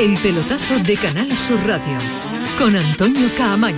El pelotazo de Canal Sur Radio con Antonio Caamaño.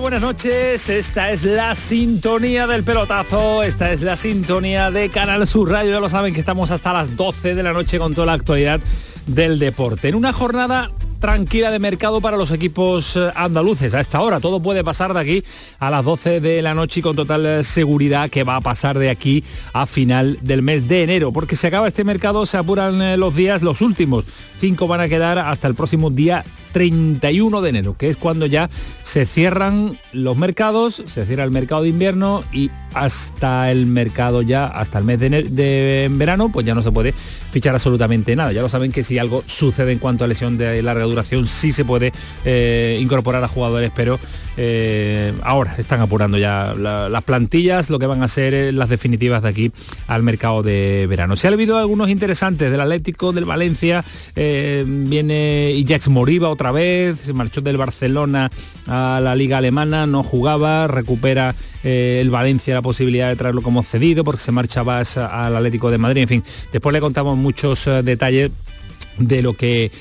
Buenas noches, esta es la sintonía del pelotazo, esta es la sintonía de Canal Sur Radio, ya lo saben que estamos hasta las 12 de la noche con toda la actualidad del deporte. En una jornada tranquila de mercado para los equipos andaluces, a esta hora todo puede pasar de aquí a las 12 de la noche y con total seguridad que va a pasar de aquí a final del mes de enero, porque se acaba este mercado, se apuran los días, los últimos 5 van a quedar hasta el próximo día 31 de enero, que es cuando ya se cierran los mercados, se cierra el mercado de invierno y hasta el mercado ya, hasta el mes de verano, pues ya no se puede fichar absolutamente nada. Ya lo saben que si algo sucede en cuanto a lesión de larga duración, sí se puede incorporar a jugadores, pero ahora están apurando ya las plantillas, lo que van a ser las definitivas de aquí al mercado de verano. Se han habido algunos interesantes del Atlético, del Valencia, viene Iñaki Moriba otra vez, se marchó del Barcelona a la Liga Alemana, no jugaba, recupera el Valencia la posibilidad de traerlo como cedido porque se marchaba al Atlético de Madrid. En fin, después le contamos muchos detalles de lo que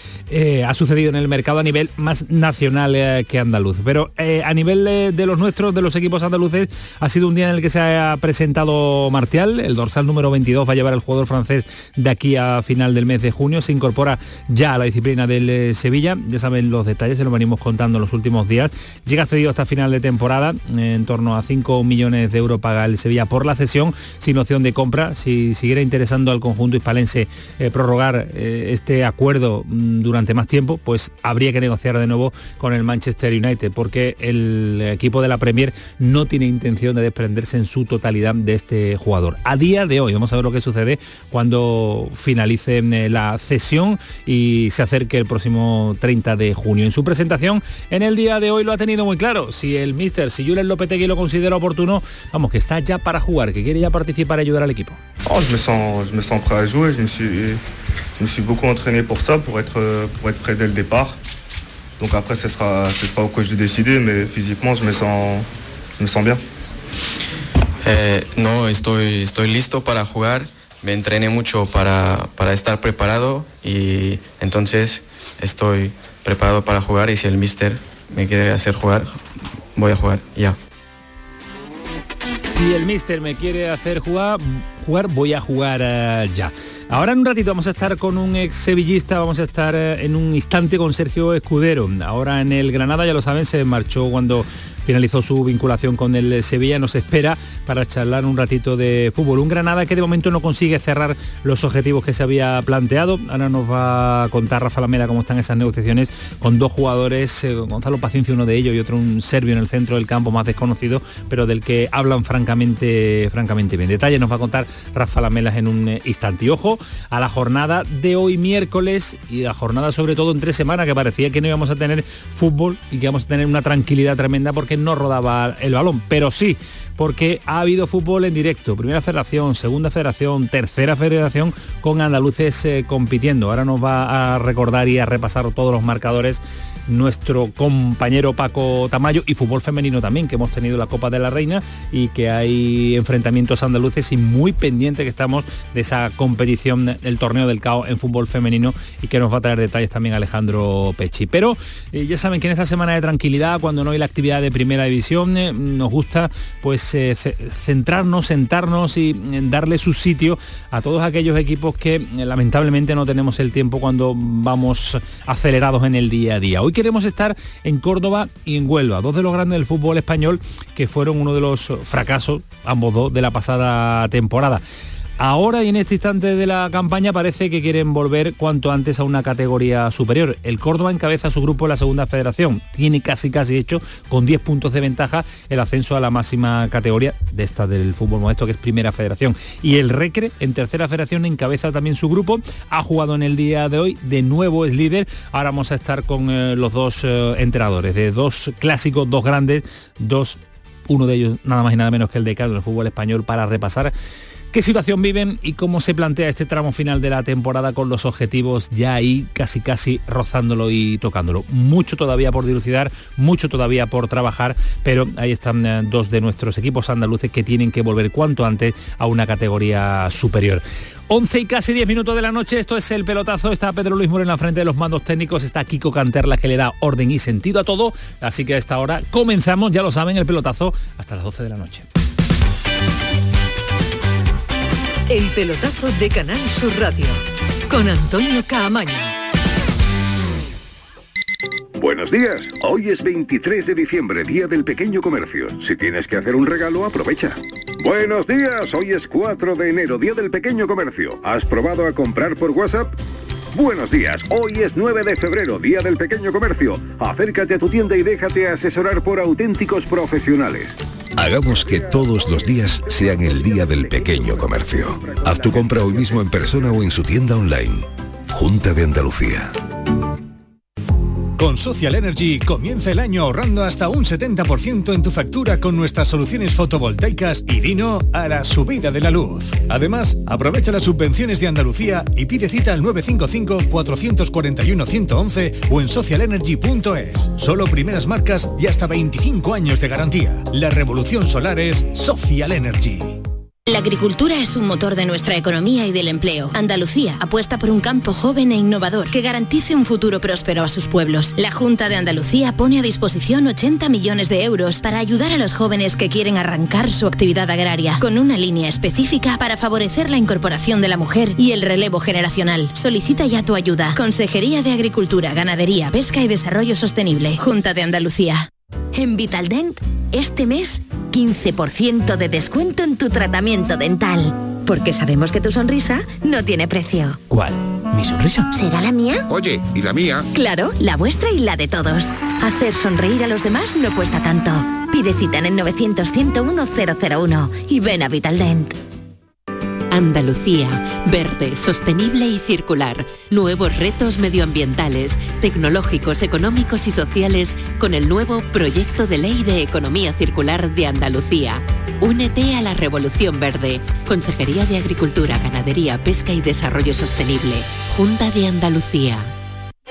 ha sucedido en el mercado a nivel más nacional que andaluz. Pero a nivel de los nuestros, de los equipos andaluces, ha sido un día en el que se ha presentado Martial, el dorsal número 22 va a llevar el jugador francés de aquí a final del mes de junio, se incorpora ya a la disciplina del Sevilla, ya saben los detalles, se los venimos contando en los últimos días, llega cedido hasta final de temporada, en torno a 5 millones de euros paga el Sevilla por la cesión, sin opción de compra, si siguiera interesando al conjunto hispalense prorrogar este acuerdo durante más tiempo, pues habría que negociar de nuevo con el Manchester United, porque el equipo de la Premier no tiene intención de desprenderse en su totalidad de este jugador. A día de hoy, vamos a ver lo que sucede cuando finalice la cesión y se acerque el próximo 30 de junio. En su presentación, en el día de hoy lo ha tenido muy claro, si Julen Lopetegui lo considera oportuno, vamos, que está ya para jugar, que quiere ya participar y ayudar al equipo. Je me sens prêt à jouer, je me suis beaucoup entraîné pour ça, pour être prêt dès le départ. Donc après, ce sera au coach de décider, mais physiquement, je me sens bien. No, estoy listo para jugar. Me entrené mucho para estar preparado y entonces estoy preparado para jugar y si el míster me quiere hacer jugar, voy a jugar ya. Si el míster me quiere hacer jugar, voy a jugar ya. Ahora en un ratito vamos a estar con un ex sevillista, vamos a estar en un instante con Sergio Escudero. Ahora en el Granada, ya lo saben, se marchó cuando finalizó su vinculación con el Sevilla, nos espera para charlar un ratito de fútbol. Un Granada que de momento no consigue cerrar los objetivos que se había planteado. Ahora nos va a contar Rafa Lamela cómo están esas negociaciones con dos jugadores, Gonzalo Paciencia uno de ellos y otro un serbio en el centro del campo más desconocido, pero del que hablan francamente bien. Detalles nos va a contar Rafa Lamela en un instante. Y ojo a la jornada de hoy miércoles y la jornada sobre todo en 3 semanas que parecía que no íbamos a tener fútbol y que íbamos a tener una tranquilidad tremenda porque no rodaba el balón, pero sí porque ha habido fútbol en directo, Primera Federación, Segunda Federación, Tercera Federación, con andaluces compitiendo. Ahora nos va a recordar y a repasar todos los marcadores nuestro compañero Paco Tamayo, y fútbol femenino también, que hemos tenido la Copa de la Reina y que hay enfrentamientos andaluces, y muy pendiente que estamos de esa competición, el torneo del CAO en fútbol femenino, y que nos va a traer detalles también Alejandro Pecci. Pero ya saben que en esta semana de tranquilidad, cuando no hay la actividad de Primera División, nos gusta pues centrarnos, sentarnos y darle su sitio a todos aquellos equipos que lamentablemente no tenemos el tiempo cuando vamos acelerados en el día a día. Hoy queremos estar en Córdoba y en Huelva, dos de los grandes del fútbol español que fueron uno de los fracasos, ambos dos, de la pasada temporada. Ahora y en este instante de la campaña parece que quieren volver cuanto antes a una categoría superior. El Córdoba encabeza su grupo en la Segunda Federación. Tiene casi hecho, con 10 puntos de ventaja, el ascenso a la máxima categoría de esta del fútbol modesto, que es Primera Federación. Y el Recre, en Tercera Federación, encabeza también su grupo. Ha jugado en el día de hoy, de nuevo es líder. Ahora vamos a estar con los dos entrenadores, de dos clásicos, dos grandes, uno de ellos nada más y nada menos que el decano del fútbol español, para repasar ¿Qué situación viven y cómo se plantea este tramo final de la temporada con los objetivos ya ahí casi rozándolo y tocándolo? Mucho todavía por dilucidar, mucho todavía por trabajar, pero ahí están dos de nuestros equipos andaluces que tienen que volver cuanto antes a una categoría superior. 11 y casi 10 minutos de la noche, esto es El Pelotazo, está Pedro Luis Moreno en la frente de los mandos técnicos, está Kiko Canterla que le da orden y sentido a todo, así que a esta hora comenzamos, ya lo saben, El Pelotazo hasta las 12 de la noche. El Pelotazo de Canal Sur Radio, con Antonio Caamaño. Buenos días, hoy es 23 de diciembre, Día del Pequeño Comercio. Si tienes que hacer un regalo, aprovecha. Buenos días, hoy es 4 de enero, Día del Pequeño Comercio. ¿Has probado a comprar por WhatsApp? Buenos días, hoy es 9 de febrero, Día del Pequeño Comercio. Acércate a tu tienda y déjate asesorar por auténticos profesionales. Hagamos que todos los días sean el Día del Pequeño Comercio. Haz tu compra hoy mismo en persona o en su tienda online. Junta de Andalucía. Con Social Energy comienza el año ahorrando hasta un 70% en tu factura con nuestras soluciones fotovoltaicas y dino a la subida de la luz. Además, aprovecha las subvenciones de Andalucía y pide cita al 955-441-111 o en socialenergy.es. Solo primeras marcas y hasta 25 años de garantía. La revolución solar es Social Energy. La agricultura es un motor de nuestra economía y del empleo. Andalucía apuesta por un campo joven e innovador que garantice un futuro próspero a sus pueblos. La Junta de Andalucía pone a disposición 80 millones de euros para ayudar a los jóvenes que quieren arrancar su actividad agraria, con una línea específica para favorecer la incorporación de la mujer y el relevo generacional. Solicita ya tu ayuda. Consejería de Agricultura, Ganadería, Pesca y Desarrollo Sostenible. Junta de Andalucía. En Vitaldent, este mes, 15% de descuento en tu tratamiento dental. Porque sabemos que tu sonrisa no tiene precio. ¿Cuál? ¿Mi sonrisa? ¿Será la mía? Oye, ¿y la mía? Claro, la vuestra y la de todos. Hacer sonreír a los demás no cuesta tanto. Pide cita en el 900-101-001 y ven a Vitaldent. Andalucía, verde, sostenible y circular. Nuevos retos medioambientales, tecnológicos, económicos y sociales con el nuevo Proyecto de Ley de Economía Circular de Andalucía. Únete a la Revolución Verde. Consejería de Agricultura, Ganadería, Pesca y Desarrollo Sostenible. Junta de Andalucía.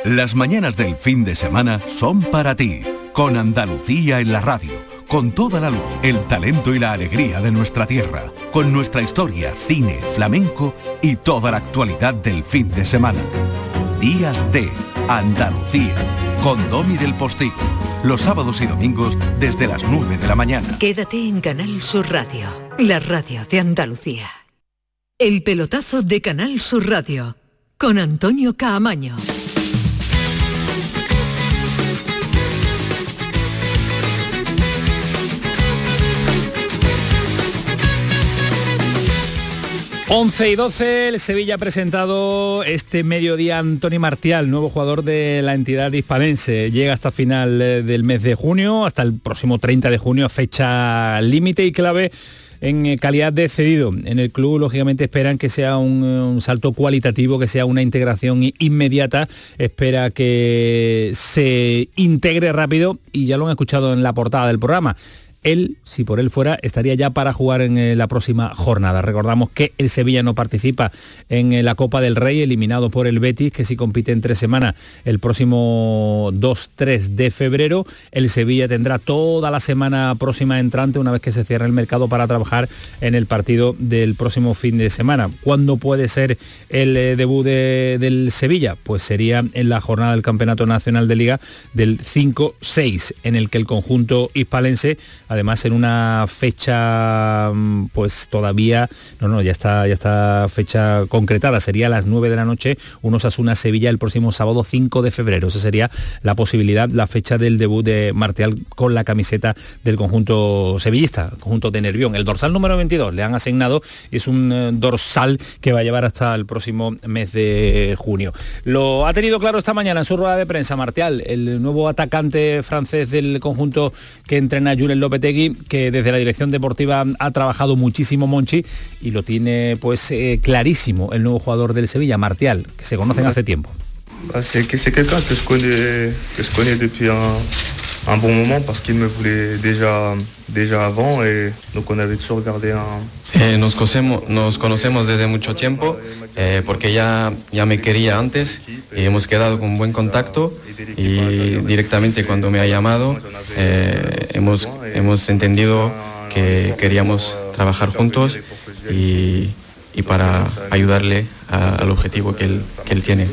Las mañanas del fin de semana son para ti, con Andalucía en la radio. Con toda la luz, el talento y la alegría de nuestra tierra. Con nuestra historia, cine, flamenco y toda la actualidad del fin de semana. Días de Andalucía. Con Domi del Postigo. Los sábados y domingos desde las 9 de la mañana. Quédate en Canal Sur Radio. La radio de Andalucía. El Pelotazo de Canal Sur Radio. Con Antonio Caamaño. ...11 y 12, el Sevilla ha presentado este mediodía Anthony Martial, nuevo jugador de la entidad hispalense. Llega hasta final del mes de junio, hasta el próximo 30 de junio, fecha límite y clave en calidad de cedido. En el club, lógicamente, esperan que sea un salto cualitativo, que sea una integración inmediata, espera que se integre rápido y ya lo han escuchado en la portada del programa. Él, si por él fuera, estaría ya para jugar en la próxima jornada. Recordamos que el Sevilla no participa en la Copa del Rey, eliminado por el Betis, que si compite en 3 semanas, el próximo 2-3 de febrero. El Sevilla tendrá toda la semana próxima entrante, una vez que se cierre el mercado, para trabajar en el partido del próximo fin de semana. ¿Cuándo puede ser el debut del Sevilla? Pues sería en la jornada del Campeonato Nacional de Liga del 5-6, en el que el conjunto hispalense, además en una fecha pues todavía, ya está fecha concretada, sería a las 9 de la noche, un Osasuna-Sevilla el próximo sábado 5 de febrero. Esa sería la posibilidad, la fecha del debut de Martial con la camiseta del conjunto sevillista, el conjunto de Nervión. El dorsal número 22 le han asignado, es un dorsal que va a llevar hasta el próximo mes de junio. Lo ha tenido claro esta mañana en su rueda de prensa Martial, el nuevo atacante francés del conjunto que entrena Julen Lopetegui, que desde la dirección deportiva ha trabajado muchísimo Monchi y lo tiene pues clarísimo el nuevo jugador del Sevilla, Martial, que se conocen hace tiempo. Es quelqu'un que je connais depuis un bon moment parce qu'il me voulait déjà avant et donc on avait toujours gardé un... Nos conocemos desde mucho tiempo porque ya me quería antes y hemos quedado con buen contacto y directamente cuando me ha llamado hemos entendido que queríamos trabajar juntos y para ayudarle al objetivo que él tiene.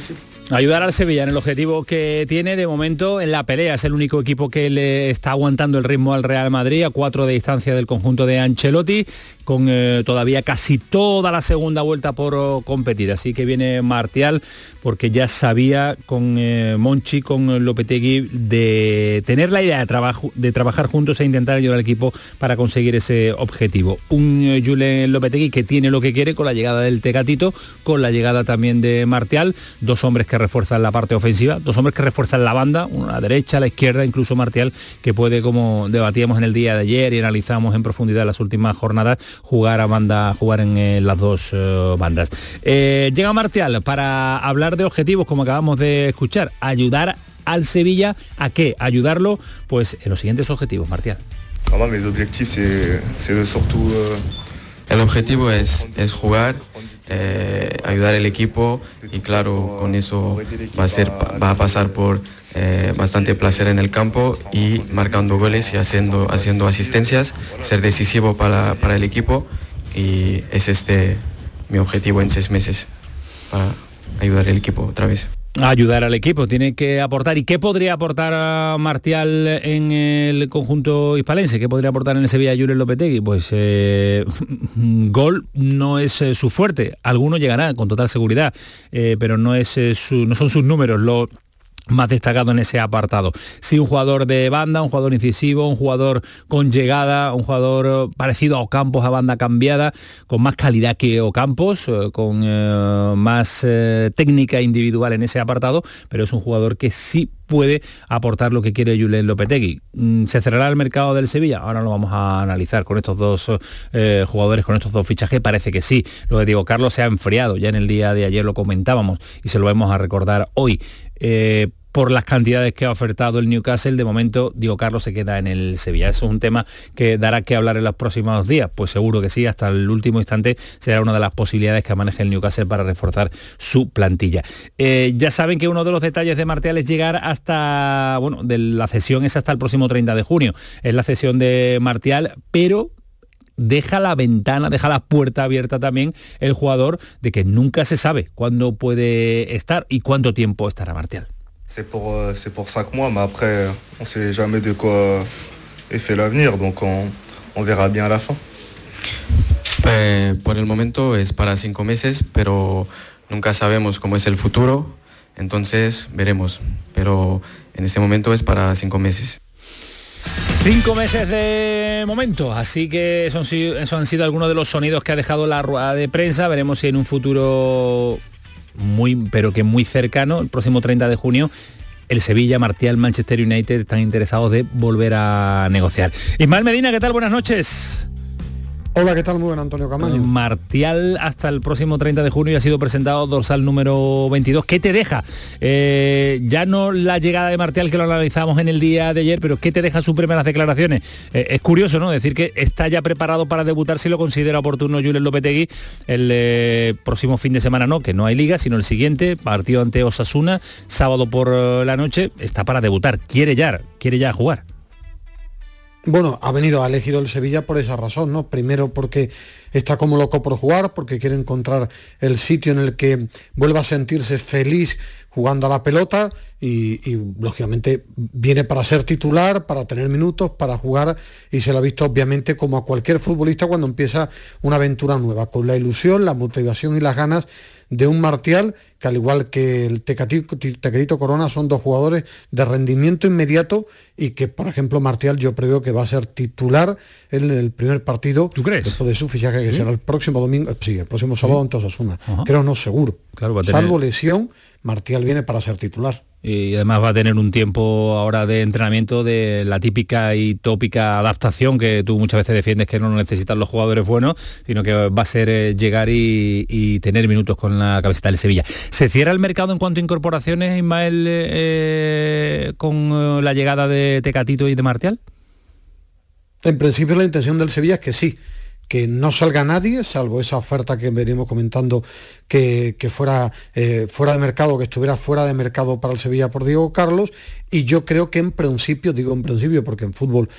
Ayudar al Sevilla en el objetivo que tiene de momento en la pelea. Es el único equipo que le está aguantando el ritmo al Real Madrid a 4 de distancia del conjunto de Ancelotti, con todavía casi toda la segunda vuelta por competir. Así que viene Martial porque ya sabía con Monchi, con Lopetegui, de tener la idea de trabajar juntos e intentar ayudar al equipo para conseguir ese objetivo. Un Julen Lopetegui que tiene lo que quiere con la llegada del Tecatito, con la llegada también de Martial, dos hombres que refuerzan la parte ofensiva, dos hombres que refuerzan la banda, uno a la derecha, a la izquierda, incluso Martial, que puede, como debatíamos en el día de ayer y analizamos en profundidad las últimas jornadas, jugar en las dos bandas. Llega Martial para hablar de objetivos, como acabamos de escuchar, ayudar al Sevilla, ¿a qué? Ayudarlo, pues en los siguientes objetivos, Martial. El objetivo es jugar, ayudar al equipo y claro, con eso va a pasar por bastante placer en el campo y marcando goles y haciendo asistencias, ser decisivo para el equipo, y es este mi objetivo en 6 meses, para ayudar al equipo otra vez. Ayudar al equipo, tiene que aportar. ¿Y qué podría aportar a Martial en el conjunto hispalense? ¿Qué podría aportar en el Sevilla Julen Lopetegui? Pues gol no es su fuerte. Alguno llegará con total seguridad, pero no son sus números los más destacado en ese apartado. Sí, un jugador de banda, un jugador incisivo, un jugador con llegada, un jugador parecido a Ocampos a banda cambiada, con más calidad que Ocampos, con más técnica individual en ese apartado, pero es un jugador que sí puede aportar lo que quiere Julen Lopetegui. ¿Se cerrará el mercado del Sevilla? Ahora lo vamos a analizar con estos dos jugadores, con estos dos fichajes. Parece que sí. Lo de Diego Carlos se ha enfriado. Ya en el día de ayer lo comentábamos y se lo vamos a recordar hoy. Por las cantidades que ha ofertado el Newcastle, de momento Diego Carlos se queda en el Sevilla. Eso es un tema que dará que hablar en los próximos días, pues seguro que sí, hasta el último instante será una de las posibilidades que maneje el Newcastle para reforzar su plantilla. Ya saben que uno de los detalles de Martial es llegar hasta el próximo 30 de junio, es la cesión de Martial, pero deja la puerta abierta también el jugador de que nunca se sabe cuándo puede estar y cuánto tiempo estará Martial. C'est pour 5 mois, mais après on sait jamais de quoi est fait l'avenir, donc on verra bien à la fin. Por el momento es para 5 meses, pero nunca sabemos cómo es el futuro, entonces veremos. Pero en este momento es para 5 meses. 5 meses de momento, así que eso han sido algunos de los sonidos que ha dejado la rueda de prensa. Veremos si en un futuro muy cercano, el próximo 30 de junio, el Sevilla, Martial, Manchester United están interesados de volver a negociar. Ismael Medina, ¿qué tal? Buenas noches. Hola, ¿qué tal? Muy buen Antonio Camaño. Martial hasta el próximo 30 de junio y ha sido presentado dorsal número 22. ¿Qué te deja? Ya no la llegada de Martial, que lo analizamos en el día de ayer, pero ¿qué te deja sus primeras declaraciones? Es curioso, ¿no? Decir que está ya preparado para debutar, si lo considera oportuno Julen Lopetegui, el próximo fin de semana, no, que no hay liga, sino el siguiente, partido ante Osasuna, sábado por la noche, está para debutar, quiere ya jugar. Bueno, ha elegido el Sevilla por esa razón, ¿no? Primero porque está como loco por jugar, porque quiere encontrar el sitio en el que vuelva a sentirse feliz jugando a la pelota y lógicamente viene para ser titular, para tener minutos, para jugar, y se lo ha visto obviamente como a cualquier futbolista cuando empieza una aventura nueva, con la ilusión, la motivación y las ganas de un Martial, que al igual que el Tecatito Corona son dos jugadores de rendimiento inmediato y que, por ejemplo, Martial yo preveo que va a ser titular en el primer partido. ¿Tú crees? Después de su fichaje, que será el próximo sábado ante Osasuna. Creo, no, seguro. Claro, va a tener... Salvo lesión, Martial viene para ser titular. Y además va a tener un tiempo ahora de entrenamiento de la típica y tópica adaptación que tú muchas veces defiendes que no necesitan los jugadores buenos, sino que va a ser llegar y tener minutos con la camiseta del Sevilla. ¿Se cierra el mercado en cuanto a incorporaciones, Ismael, con la llegada de Tecatito y de Martial? En principio la intención del Sevilla es que sí, que no salga nadie, salvo esa oferta que venimos comentando que fuera fuera de mercado, que estuviera fuera de mercado para el Sevilla por Diego Carlos, y yo creo que en principio, digo en principio porque en fútbol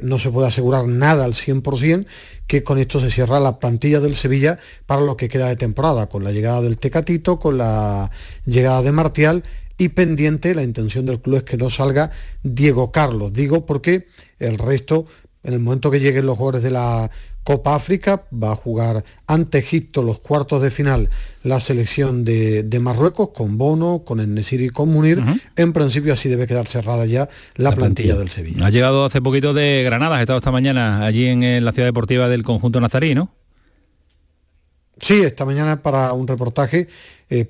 no se puede asegurar nada al 100%, que con esto se cierra la plantilla del Sevilla para lo que queda de temporada, con la llegada del Tecatito, con la llegada de Martial, y pendiente, la intención del club es que no salga Diego Carlos, digo porque el resto, en el momento que lleguen los jugadores de la Copa África, va a jugar ante Egipto los cuartos de final la selección de Marruecos, con Bono, con El Nesiri y con Munir. Uh-huh. En principio así debe quedar cerrada ya la plantilla del Sevilla. Ha llegado hace poquito de Granada, ha estado esta mañana allí en la ciudad deportiva del conjunto nazarí, ¿no? Sí, esta mañana para un reportaje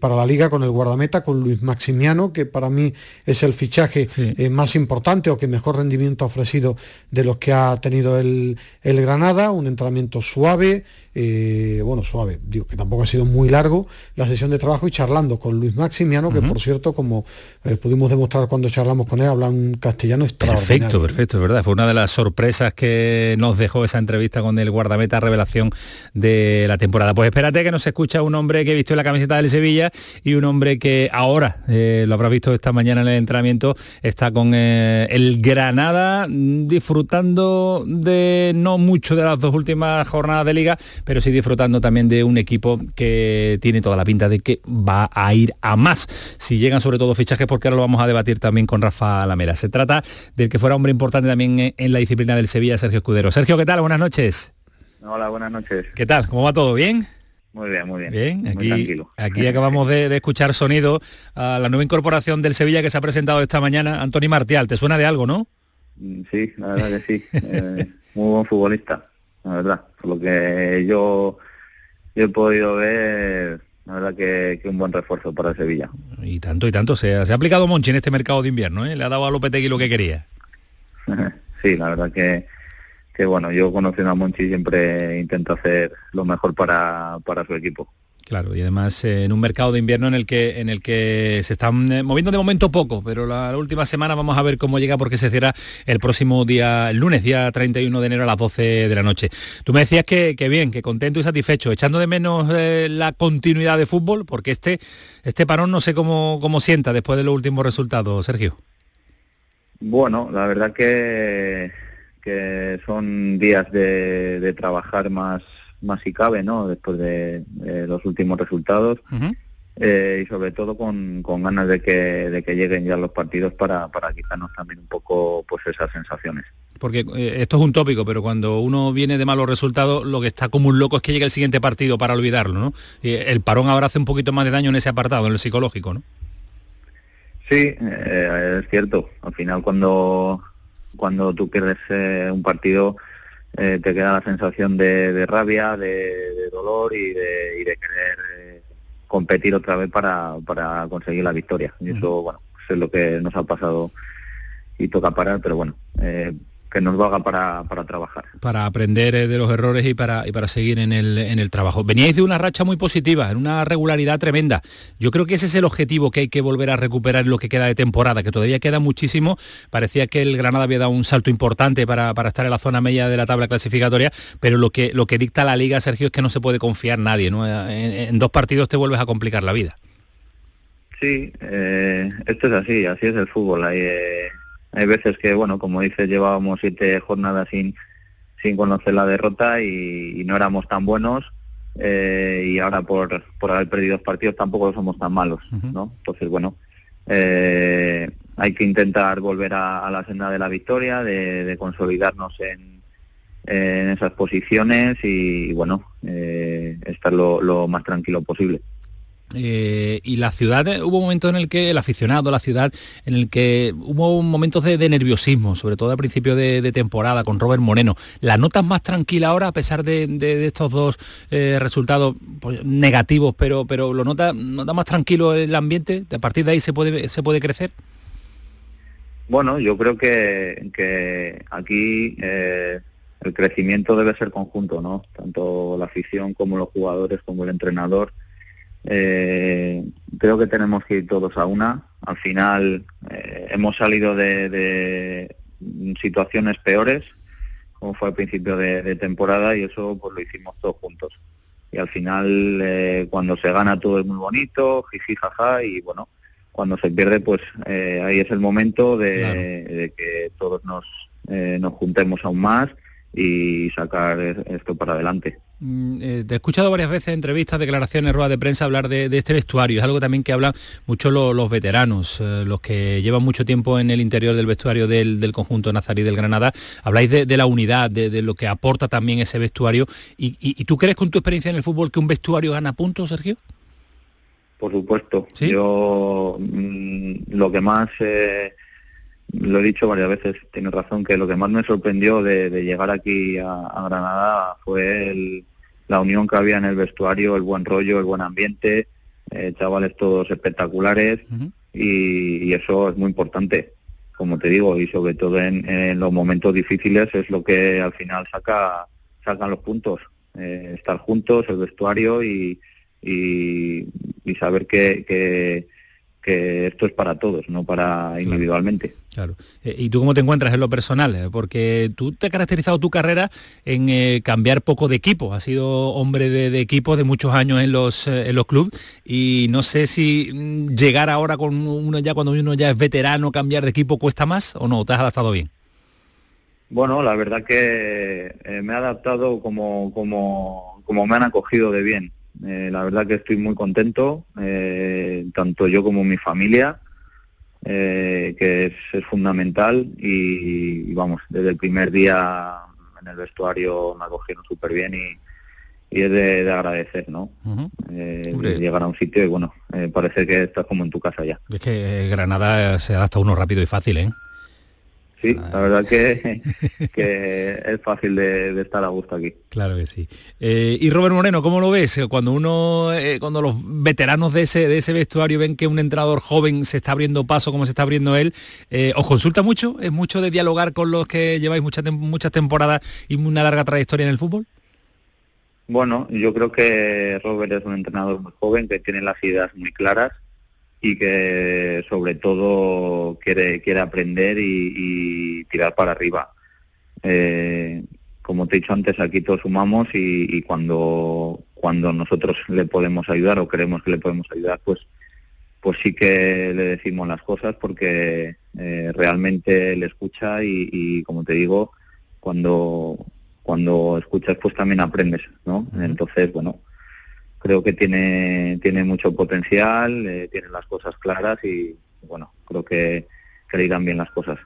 para la Liga con el guardameta, con Luis Maximiano, que para mí es el fichaje más importante o que mejor rendimiento ha ofrecido de los que ha tenido el Granada. Un entrenamiento suave, digo que tampoco ha sido muy largo la sesión de trabajo, y charlando con Luis Maximiano, que por cierto, como pudimos demostrar cuando charlamos con él, habla un castellano extraordinario. Perfecto, es verdad, fue una de las sorpresas que nos dejó esa entrevista con el guardameta, revelación de la temporada. Pues espérate que nos escucha un hombre que vistió la camiseta del Sevilla y un hombre que ahora, lo habrás visto esta mañana en el entrenamiento, está con el Granada, disfrutando de no mucho de las dos últimas jornadas de Liga, pero sí disfrutando también de un equipo que tiene toda la pinta de que va a ir a más, si llegan sobre todo fichajes, porque ahora lo vamos a debatir también con Rafa Lamela. Se trata del que fuera hombre importante también en la disciplina del Sevilla, Sergio Escudero. Sergio, ¿qué tal? Buenas noches. Hola, buenas noches. ¿Qué tal? ¿Cómo va todo? ¿Bien? Muy bien, muy bien. Bien, aquí acabamos de escuchar sonido a la nueva incorporación del Sevilla que se ha presentado esta mañana, Anthony Martial. ¿Te suena de algo, no? Sí, la verdad que sí. Muy buen futbolista, la verdad. Por lo que yo he podido ver, la verdad que un buen refuerzo para el Sevilla. Y tanto. Se ha aplicado Monchi en este mercado de invierno, ¿eh? Le ha dado a Lopetegui lo que quería. Sí, la verdad que bueno, yo conociendo a Monchi siempre intento hacer lo mejor para su equipo. Claro, y además en un mercado de invierno en el que se están moviendo de momento poco, pero la última semana vamos a ver cómo llega, porque se cierra el próximo día, el lunes, día 31 de enero a las 12 de la noche. Tú me decías que bien, que contento y satisfecho, echando de menos la continuidad de fútbol, porque este parón no sé cómo sienta después de los últimos resultados, Sergio. Bueno, la verdad que son días de trabajar más si cabe, ¿no? Después de los últimos resultados. Uh-huh. Y sobre todo con ganas de que lleguen ya los partidos para quitarnos también un poco pues esas sensaciones. Porque esto es un tópico, pero cuando uno viene de malos resultados, lo que está como un loco es que llegue el siguiente partido para olvidarlo, ¿no? Y el parón ahora hace un poquito más de daño en ese apartado, en el psicológico, ¿no? Sí, es cierto. Al final cuando tú pierdes un partido te queda la sensación de rabia, de dolor y de querer competir otra vez para conseguir la victoria. Y eso, bueno, es lo que nos ha pasado y toca parar, pero bueno, que nos valga para trabajar. Para aprender de los errores y para seguir en el trabajo. Veníais de una racha muy positiva, en una regularidad tremenda. Yo creo que ese es el objetivo que hay que volver a recuperar en lo que queda de temporada, que todavía queda muchísimo. Parecía que el Granada había dado un salto importante para estar en la zona media de la tabla clasificatoria, pero lo que dicta la Liga, Sergio, es que no se puede confiar nadie, ¿no? En dos partidos te vuelves a complicar la vida. Sí, esto es así es el fútbol. Hay veces que, bueno, como dices, llevábamos 7 jornadas sin conocer la derrota y no éramos tan buenos, y ahora por haber perdido 2 partidos tampoco somos tan malos, ¿no? Entonces, bueno, hay que intentar volver a la senda de la victoria, de consolidarnos en esas posiciones y bueno, estar lo más tranquilo posible. Y la ciudad, hubo momentos en el que el aficionado, la ciudad, en el que hubo momentos de nerviosismo, sobre todo al principio de temporada con Robert Moreno. ¿La notas más tranquila ahora a pesar de estos dos resultados pues, negativos, pero lo nota más tranquilo el ambiente? ¿A partir de ahí se puede crecer? Bueno, yo creo que aquí el crecimiento debe ser conjunto, ¿no? Tanto la afición como los jugadores, como el entrenador. Creo que tenemos que ir todos a una. Al final hemos salido de situaciones peores, como fue al principio de temporada, y eso pues lo hicimos todos juntos. Y al final cuando se gana todo es muy bonito, jiji, jaja, y bueno, cuando se pierde pues ahí es el momento de que todos nos juntemos aún más y sacar esto para adelante. Te he escuchado varias veces en entrevistas, declaraciones, ruedas de prensa hablar de este vestuario. Es algo también que hablan mucho los veteranos, los que llevan mucho tiempo en el interior del vestuario del conjunto nazarí del Granada. Habláis de la unidad, de lo que aporta también ese vestuario. ¿Y tú crees con tu experiencia en el fútbol que un vestuario gana puntos, Sergio? Por supuesto. ¿Sí? Yo lo que más... lo he dicho varias veces, tienes razón, que lo que más me sorprendió de llegar aquí a Granada fue la unión que había en el vestuario, el buen rollo, el buen ambiente, chavales todos espectaculares. Uh-huh. y eso es muy importante, como te digo, y sobre todo en los momentos difíciles es lo que al final sacan los puntos, estar juntos, el vestuario y saber que esto es para todos, no para individualmente. Claro. ¿Y tú cómo te encuentras en lo personal? Porque tú te has caracterizado tu carrera en cambiar poco de equipo. Has sido hombre de equipo de muchos años en los clubes, y no sé si llegar ahora con uno ya, cuando uno ya es veterano, cambiar de equipo cuesta más o no. ¿Te has adaptado bien? Bueno, la verdad que me he adaptado como me han acogido de bien. La verdad que estoy muy contento, tanto yo como mi familia, que es fundamental, y vamos, desde el primer día en el vestuario me acogieron súper bien y es de agradecer, ¿no? Uh-huh. Llegar a un sitio y bueno, parece que estás como en tu casa ya. Es que Granada se adapta uno rápido y fácil, ¿eh? Sí, la verdad que es fácil de estar a gusto aquí. Claro que sí. Y Robert Moreno, ¿cómo lo ves? Cuando los veteranos de ese vestuario ven que un entrenador joven se está abriendo paso como se está abriendo él, ¿os consulta mucho? ¿Es mucho de dialogar con los que lleváis muchas temporadas y una larga trayectoria en el fútbol? Bueno, yo creo que Robert es un entrenador muy joven, que tiene las ideas muy claras y que sobre todo quiere aprender y tirar para arriba. Como te he dicho antes, aquí todos sumamos y cuando nosotros le podemos ayudar o creemos que le podemos ayudar, pues sí que le decimos las cosas, porque realmente le escucha y como te digo, cuando escuchas pues también aprendes, ¿no? Entonces, bueno, creo que tiene mucho potencial, tiene las cosas claras y, bueno, creo que le irán bien las cosas.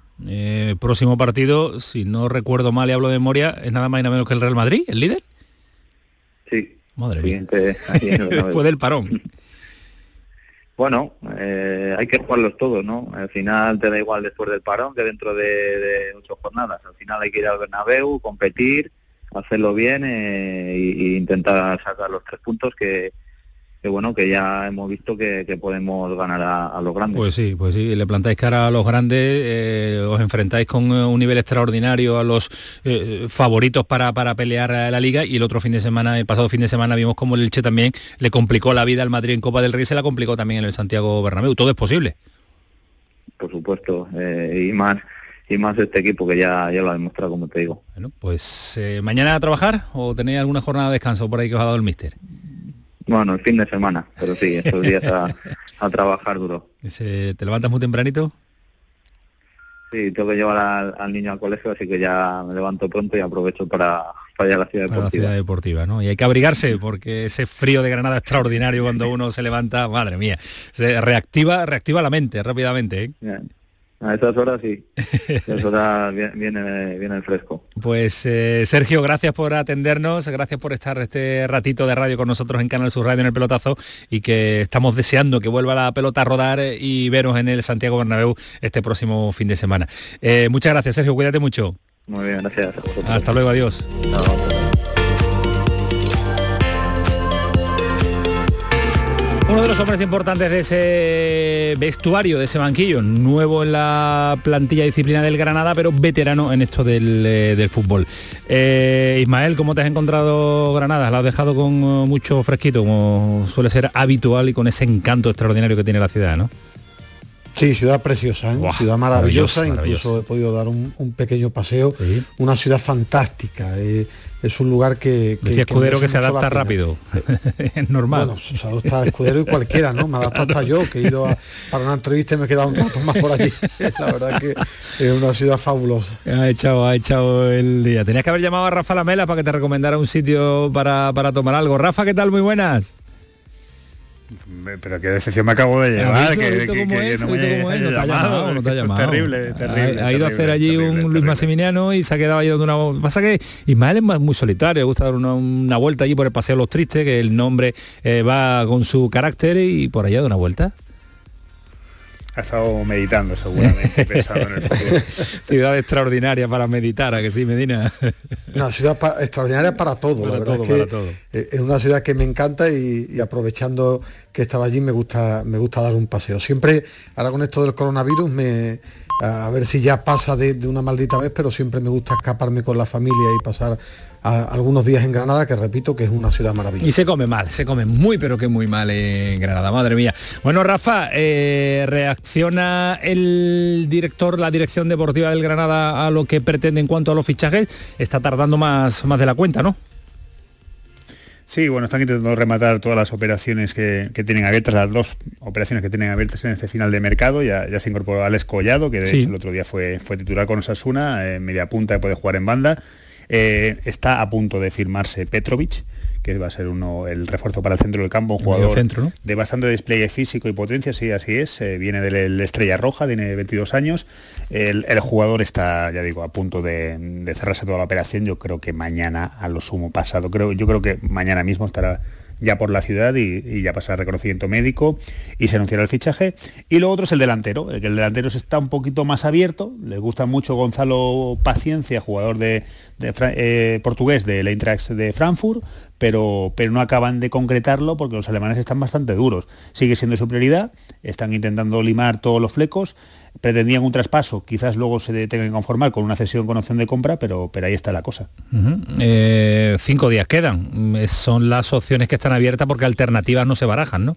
Próximo partido, si no recuerdo mal y hablo de memoria, es nada más y nada menos que el Real Madrid, el líder. Sí. Madre mía. Después del parón. Bueno, hay que jugarlos todos, ¿no? Al final te da igual después del parón que dentro de 8 jornadas. Al final hay que ir al Bernabéu, competir, hacerlo bien e intentar sacar los 3 puntos que bueno, que ya hemos visto que podemos ganar a los grandes. Pues sí, le plantáis cara a los grandes, os enfrentáis con un nivel extraordinario a los favoritos para pelear a la Liga, y el pasado fin de semana vimos como el Elche también le complicó la vida al Madrid en Copa del Rey, se la complicó también en el Santiago Bernabéu. Todo es posible. Por supuesto, y más este equipo que ya lo ha demostrado, como te digo. Bueno, pues mañana a trabajar, o tenéis alguna jornada de descanso por ahí que os ha dado el míster. Bueno, el fin de semana, pero sí, estos días a trabajar duro. ¿Te levantas muy tempranito? Sí, tengo que llevar al niño al colegio, así que ya me levanto pronto y aprovecho para ir a la ciudad deportiva. ¿No? Y hay que abrigarse, porque ese frío de Granada extraordinario, cuando uno se levanta, madre mía, se reactiva la mente rápidamente, ¿eh? A estas horas sí, a estas horas viene el fresco. Pues Sergio, gracias por atendernos, gracias por estar este ratito de radio con nosotros en Canal Sur Radio en El Pelotazo, y que estamos deseando que vuelva la pelota a rodar y veros en el Santiago Bernabéu este próximo fin de semana. Muchas gracias, Sergio, cuídate mucho. Muy bien, gracias. Hasta luego, adiós. Uno de los hombres importantes de ese vestuario, de ese banquillo, nuevo en la plantilla disciplina del Granada, pero veterano en esto del fútbol. Ismael, ¿cómo te has encontrado Granada? ¿La has dejado con mucho fresquito, como suele ser habitual, y con ese encanto extraordinario que tiene la ciudad, no? Sí, ciudad preciosa, ¿eh? Wow, ciudad maravillosa, incluso he podido dar un pequeño paseo, sí. Una ciudad fantástica, es un lugar que decía Escudero que se adapta rápido, es normal. Bueno, se adapta Escudero y cualquiera, ¿no? Me adapto hasta yo, que he ido para una entrevista y me he quedado un rato más por allí. La verdad que es una ciudad fabulosa. Ha echado el día. Tenías que haber llamado a Rafa Lamela para que te recomendara un sitio para tomar algo. Rafa, ¿qué tal? Muy buenas. Pero qué decepción me acabo de llevar, terrible. Ha ido a hacer allí un Luis Maximiano y se ha quedado ahí dando una... Pasa que Ismael es muy solitario, le gusta dar una vuelta allí por el Paseo de los Tristes, que el nombre va con su carácter, y por allá da una vuelta. Ha estado meditando seguramente, pensando en el futuro. Ciudad extraordinaria para meditar, ¿a que sí, Medina? Una ciudad extraordinaria para todo, para la verdad todo, es que todo. Es una ciudad que me encanta y aprovechando que estaba allí me gusta dar un paseo. Siempre, ahora con esto del coronavirus, a ver si ya pasa de una maldita vez, pero siempre me gusta escaparme con la familia y pasar algunos días en Granada, que repito que es una ciudad maravillosa. Y se come mal, se come muy pero que muy mal en Granada, madre mía. Bueno, Rafa, ¿reacciona la dirección deportiva del Granada a lo que pretende en cuanto a los fichajes? Está tardando más de la cuenta, ¿no? Sí, bueno, están intentando rematar todas las operaciones que tienen abiertas, las dos operaciones que tienen abiertas en este final de mercado. Ya se incorporó Alex Collado, que de hecho el otro día fue titular con Osasuna, media punta, que puede jugar en banda. Está a punto de firmarse Petrovic, que va a ser el refuerzo para el centro del campo, un jugador centro, ¿no? De bastante despliegue físico y potencia, sí, así es, viene del Estrella Roja, tiene 22 años, el jugador está, ya digo, a punto de cerrarse toda la operación, yo creo que mañana a lo sumo pasado, yo creo que mañana mismo estará ya por la ciudad y ya pasará reconocimiento médico y se anunciará el fichaje. Y lo otro es el delantero, el delantero está un poquito más abierto, le gusta mucho Gonzalo Paciencia, jugador de portugués del Eintracht de Frankfurt, pero no acaban de concretarlo porque los alemanes están bastante duros. Sigue siendo su prioridad, están intentando limar todos los flecos, pretendían un traspaso, quizás luego se tengan que conformar con una cesión con opción de compra, pero ahí está la cosa. 5 días quedan, son las opciones que están abiertas porque alternativas no se barajan, ¿no?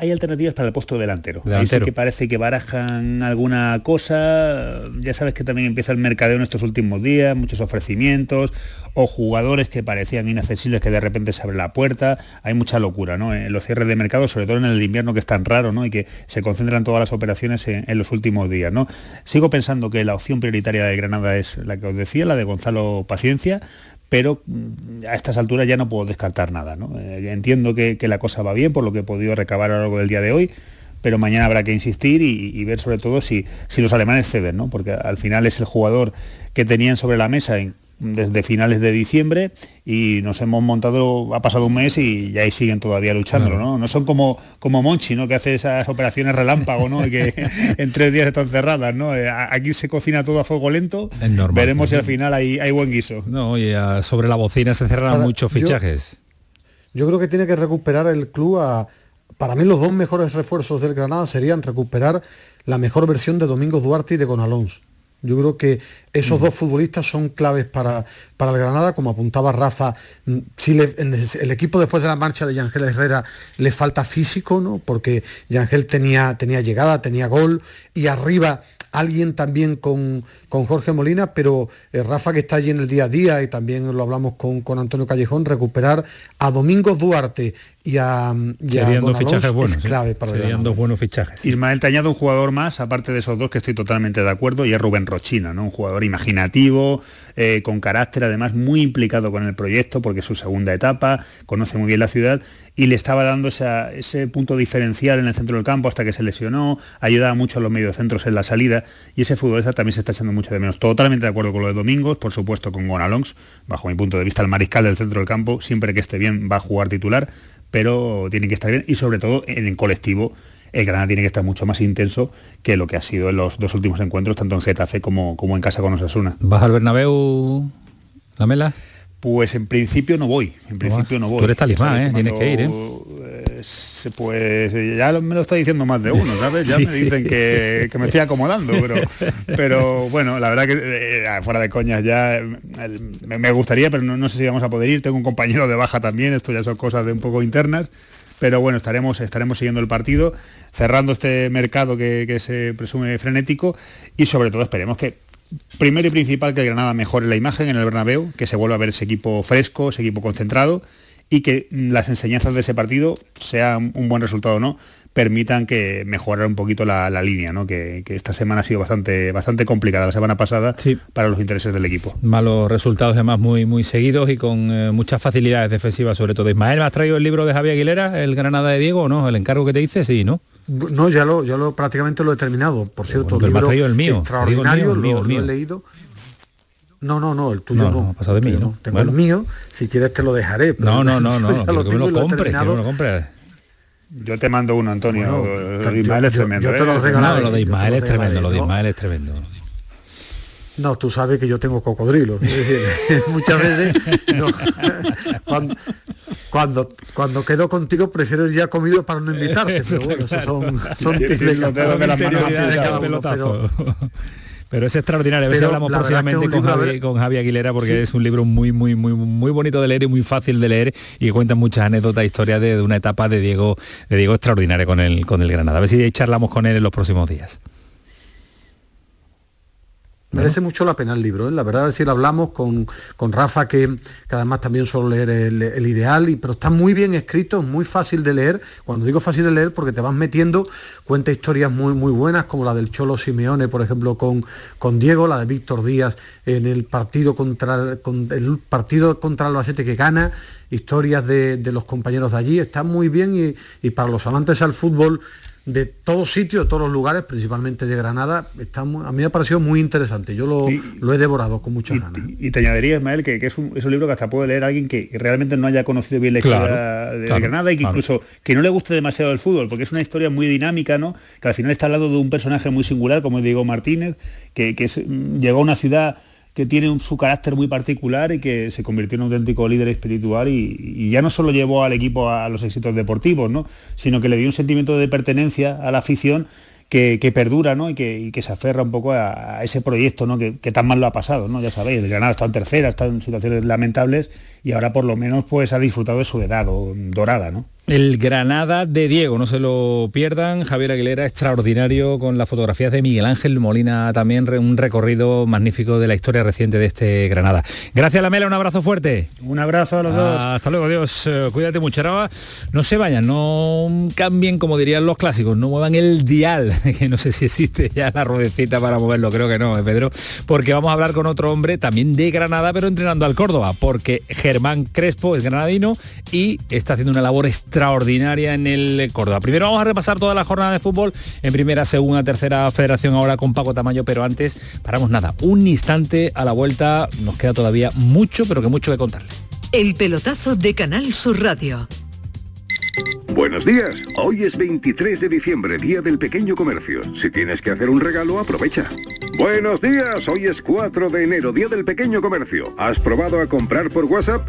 Hay alternativas para el puesto delantero. Ahí sí que parece que barajan alguna cosa, ya sabes que también empieza el mercadeo en estos últimos días, muchos ofrecimientos, o jugadores que parecían inaccesibles que de repente se abre la puerta, hay mucha locura, ¿no? En los cierres de mercado, sobre todo en el invierno, que es tan raro, ¿no? Y que se concentran todas las operaciones en los últimos días, ¿no? Sigo pensando que la opción prioritaria de Granada es la que os decía, la de Gonzalo Paciencia, pero a estas alturas ya no puedo descartar nada, ¿no? Entiendo que la cosa va bien, por lo que he podido recabar a lo largo del día de hoy, pero mañana habrá que insistir y ver sobre todo si los alemanes ceden, ¿no? Porque al final es el jugador que tenían sobre la mesa desde finales de diciembre y nos hemos montado, ha pasado un mes y ahí siguen todavía luchando, ¿no? No son como Monchi, ¿no? Que hace esas operaciones relámpago, ¿no? Y que en 3 días están cerradas, ¿no? Aquí se cocina todo a fuego lento, es normal, veremos, ¿no? Si al final hay buen guiso. No, oye, sobre la bocina se cerraron muchos fichajes. Yo creo que tiene que recuperar el club para mí los dos mejores refuerzos del Granada serían recuperar la mejor versión de Domingo Duarte y de Gonalons. Yo creo que esos dos futbolistas son claves para el Granada, como apuntaba Rafa. Si el equipo después de la marcha de Yangel Herrera le falta físico, ¿no? Porque Yangel tenía llegada, tenía gol, y arriba alguien también con Jorge Molina, pero Rafa, que está allí en el día a día, y también lo hablamos con Antonio Callejón, recuperar a Domingo Duarte serían dos fichajes buenos, es clave para serían dos buenos fichajes. Ismael, te añado un jugador más, aparte de esos dos, que estoy totalmente de acuerdo, y es Rubén Rochina, ¿no? Un jugador imaginativo, con carácter, además muy implicado con el proyecto, porque es su segunda etapa, conoce muy bien la ciudad y le estaba dando ese punto diferencial en el centro del campo hasta que se lesionó, ayudaba mucho a los mediocentros en la salida, y ese futbolista también se está echando mucho de menos. Totalmente de acuerdo con lo de Domingos, por supuesto con Gonalons, bajo mi punto de vista el mariscal del centro del campo, siempre que esté bien va a jugar titular, pero tiene que estar bien, y sobre todo en el colectivo el Granada tiene que estar mucho más intenso que lo que ha sido en los dos últimos encuentros, tanto en Getafe como en casa con Osasuna. ¿Vas al Bernabéu, Lamela? Pues en principio no voy, Tú eres talismán, tienes que ir, Pues ya me lo está diciendo más de uno, ¿sabes? Ya sí, me dicen que me estoy acomodando, pero bueno, la verdad que fuera de coñas ya me gustaría, pero no sé si vamos a poder ir, tengo un compañero de baja también, esto ya son cosas de un poco internas. Pero bueno, estaremos siguiendo el partido, cerrando este mercado que se presume frenético, y sobre todo esperemos que, primero y principal, que el Granada mejore la imagen en el Bernabéu, que se vuelva a ver ese equipo fresco, ese equipo concentrado, y que las enseñanzas de ese partido, sea un buen resultado o no, permitan que mejorar un poquito la línea, ¿no? Que esta semana ha sido bastante complicada, la semana pasada, sí, para los intereses del equipo. Malos resultados además muy, muy seguidos y con muchas facilidades defensivas sobre todo. Ismael, ¿me has traído el libro de Javi Aguilera, el Granada de Diego, o no? ¿El encargo que te hice? Sí, ¿no? No, ya prácticamente lo he terminado, por cierto. Bueno, el libro extraordinario, lo he leído. No, el tuyo no. Pasa de mí, ¿no? Tengo el mío, si quieres te lo dejaré. Pero no, que me lo compres. Yo te mando uno, Antonio. Bueno, lo de Ismael es tremendo. Yo te lo regalaré. No, lo de Ismael es tremendo, No, tú sabes que yo tengo cocodrilos. Muchas veces cuando quedo contigo prefiero ir ya comido para no invitarte. Pero bueno, esos son pelotazo. Pero es extraordinario, a veces hablamos próximamente con Javi Aguilera, porque sí, es un libro muy, muy, muy, muy bonito de leer y muy fácil de leer, y cuenta muchas anécdotas, historias de una etapa de Diego extraordinaria con el Granada. A ver si charlamos con él en los próximos días. Merece mucho la pena el libro, ¿eh? La verdad, si lo hablamos con Rafa, que además también suele leer el Ideal, pero está muy bien escrito, es muy fácil de leer. Cuando digo fácil de leer, porque te vas metiendo, cuenta historias muy, muy buenas, como la del Cholo Simeone, por ejemplo, con Diego, la de Víctor Díaz en el partido contra el Albacete que gana, historias de los compañeros de allí. Está muy bien, y para los amantes al fútbol de todos sitios, de todos los lugares, principalmente de Granada, a mí me ha parecido muy interesante. Yo lo he devorado con muchas ganas. Y te añadiría, Ismael, que es un libro que hasta puede leer alguien que realmente no haya conocido bien la historia de Granada, y que incluso que no le guste demasiado el fútbol, porque es una historia muy dinámica, ¿no? Que al final está al lado de un personaje muy singular, como Diego Martínez, que llegó a una ciudad que tiene su carácter muy particular y que se convirtió en un auténtico líder espiritual, y ya no solo llevó al equipo a los éxitos deportivos, ¿no?, sino que le dio un sentimiento de pertenencia a la afición que perdura, ¿no?, y que se aferra un poco a ese proyecto, ¿no?, que tan mal lo ha pasado, ¿no? Ya sabéis, el Granada está en tercera, está en situaciones lamentables, y ahora por lo menos pues ha disfrutado de su edad dorada, ¿no? El Granada de Diego, no se lo pierdan. Javier Aguilera, extraordinario, con las fotografías de Miguel Ángel Molina también, un recorrido magnífico de la historia reciente de este Granada. Gracias, Lamela, un abrazo fuerte. Un abrazo a los dos. Hasta luego, adiós. Cuídate mucho. Ahora no se vayan, no cambien, como dirían los clásicos, no muevan el dial, que no sé si existe ya la ruedecita para moverlo, creo que no, Pedro, porque vamos a hablar con otro hombre también de Granada, pero entrenando al Córdoba, porque Germán Crespo es granadino y está haciendo una labor extraordinaria en el Córdoba. Primero vamos a repasar toda la jornada de fútbol en primera, segunda, tercera federación ahora con Paco Tamayo, pero antes paramos un instante. A la vuelta nos queda todavía mucho, pero que mucho que contarles. El pelotazo de Canal Sur Radio. Buenos días, hoy es 23 de diciembre, día del pequeño comercio. Si tienes que hacer un regalo, aprovecha. Buenos días, hoy es 4 de enero, día del pequeño comercio. ¿Has probado a comprar por WhatsApp?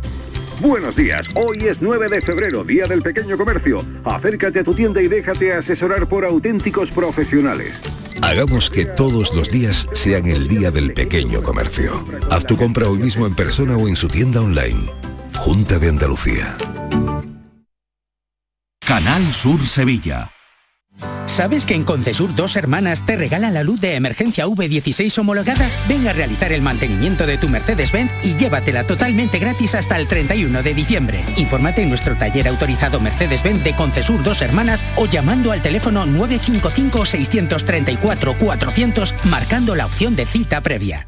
Buenos días, hoy es 9 de febrero, Día del Pequeño Comercio. Acércate a tu tienda y déjate asesorar por auténticos profesionales. Hagamos que todos los días sean el Día del Pequeño Comercio. Haz tu compra hoy mismo en persona o en su tienda online. Junta de Andalucía. Canal Sur Sevilla. ¿Sabes que en Concesur Dos Hermanas te regalan la luz de emergencia V16 homologada? Ven a realizar el mantenimiento de tu Mercedes-Benz y llévatela totalmente gratis hasta el 31 de diciembre. Infórmate en nuestro taller autorizado Mercedes-Benz de Concesur Dos Hermanas o llamando al teléfono 955-634-400 marcando la opción de cita previa.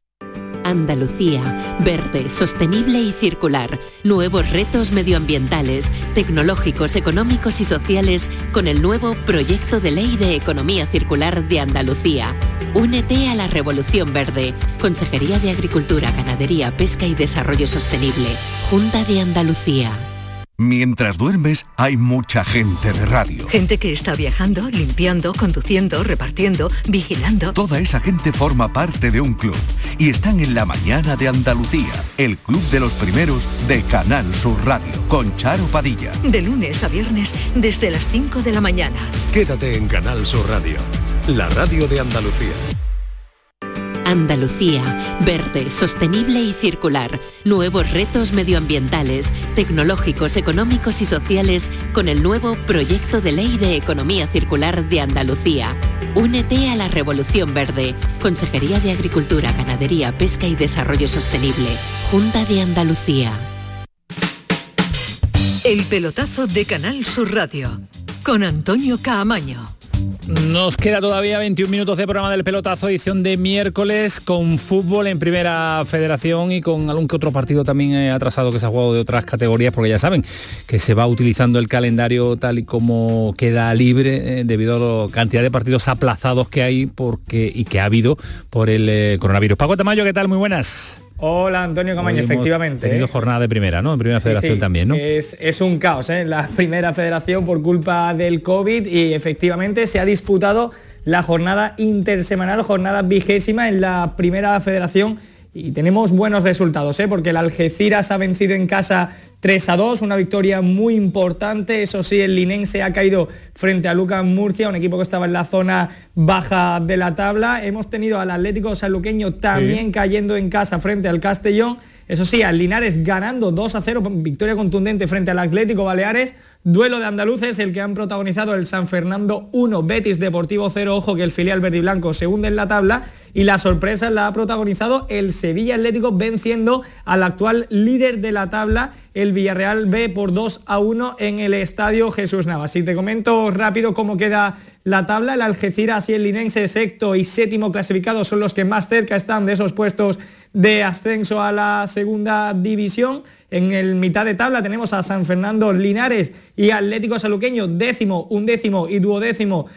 Andalucía, verde, sostenible y circular. Nuevos retos medioambientales, tecnológicos, económicos y sociales con el nuevo Proyecto de Ley de Economía Circular de Andalucía. Únete a la Revolución Verde. Consejería de Agricultura, Ganadería, Pesca y Desarrollo Sostenible. Junta de Andalucía. Mientras duermes, hay mucha gente de radio. Gente que está viajando, limpiando, conduciendo, repartiendo, vigilando. Toda esa gente forma parte de un club y están en la mañana de Andalucía, el club de los primeros de Canal Sur Radio, con Charo Padilla. De lunes a viernes, desde las 5 de la mañana. Quédate en Canal Sur Radio, la radio de Andalucía. Andalucía, verde, sostenible y circular. Nuevos retos medioambientales, tecnológicos, económicos y sociales con el nuevo Proyecto de Ley de Economía Circular de Andalucía. Únete a la Revolución Verde. Consejería de Agricultura, Ganadería, Pesca y Desarrollo Sostenible. Junta de Andalucía. El pelotazo de Canal Sur Radio con Antonio Caamaño. Nos queda todavía 21 minutos de programa del pelotazo, edición de miércoles, con fútbol en Primera Federación y con algún que otro partido también atrasado que se ha jugado de otras categorías, porque ya saben que se va utilizando el calendario tal y como queda libre debido a la cantidad de partidos aplazados que hay y que ha habido por el coronavirus. Paco Tamayo, ¿qué tal? Muy buenas. Hola, Antonio Camaño, efectivamente. Hemos tenido jornada de primera, ¿no? En Primera Federación sí, también, ¿no? Es un caos, ¿eh? La Primera Federación por culpa del COVID, y efectivamente se ha disputado la jornada intersemanal, jornada 20ª en la Primera Federación, y tenemos buenos resultados, ¿eh? Porque el Algeciras ha vencido en casa 3-2, una victoria muy importante. Eso sí, el linense ha caído frente a Lucas Murcia, un equipo que estaba en la zona baja de la tabla. Hemos tenido al Atlético Sanluqueño también cayendo en casa frente al Castellón. Eso sí, al Linares ganando 2-0, victoria contundente frente al Atlético Baleares. Duelo de andaluces, el que han protagonizado el San Fernando 1, Betis Deportivo 0. Ojo que el filial verdiblanco se hunde en la tabla. Y la sorpresa la ha protagonizado el Sevilla Atlético, venciendo al actual líder de la tabla, el Villarreal B, por 2-1 en el Estadio Jesús Navas. Si te comento rápido cómo queda la tabla, el Algeciras y el Linense, sexto y séptimo clasificados, son los que más cerca están de esos puestos de ascenso a la segunda división. En el mitad de tabla tenemos a San Fernando, Linares y Atlético Sanluqueño, décimo, undécimo y duodécimo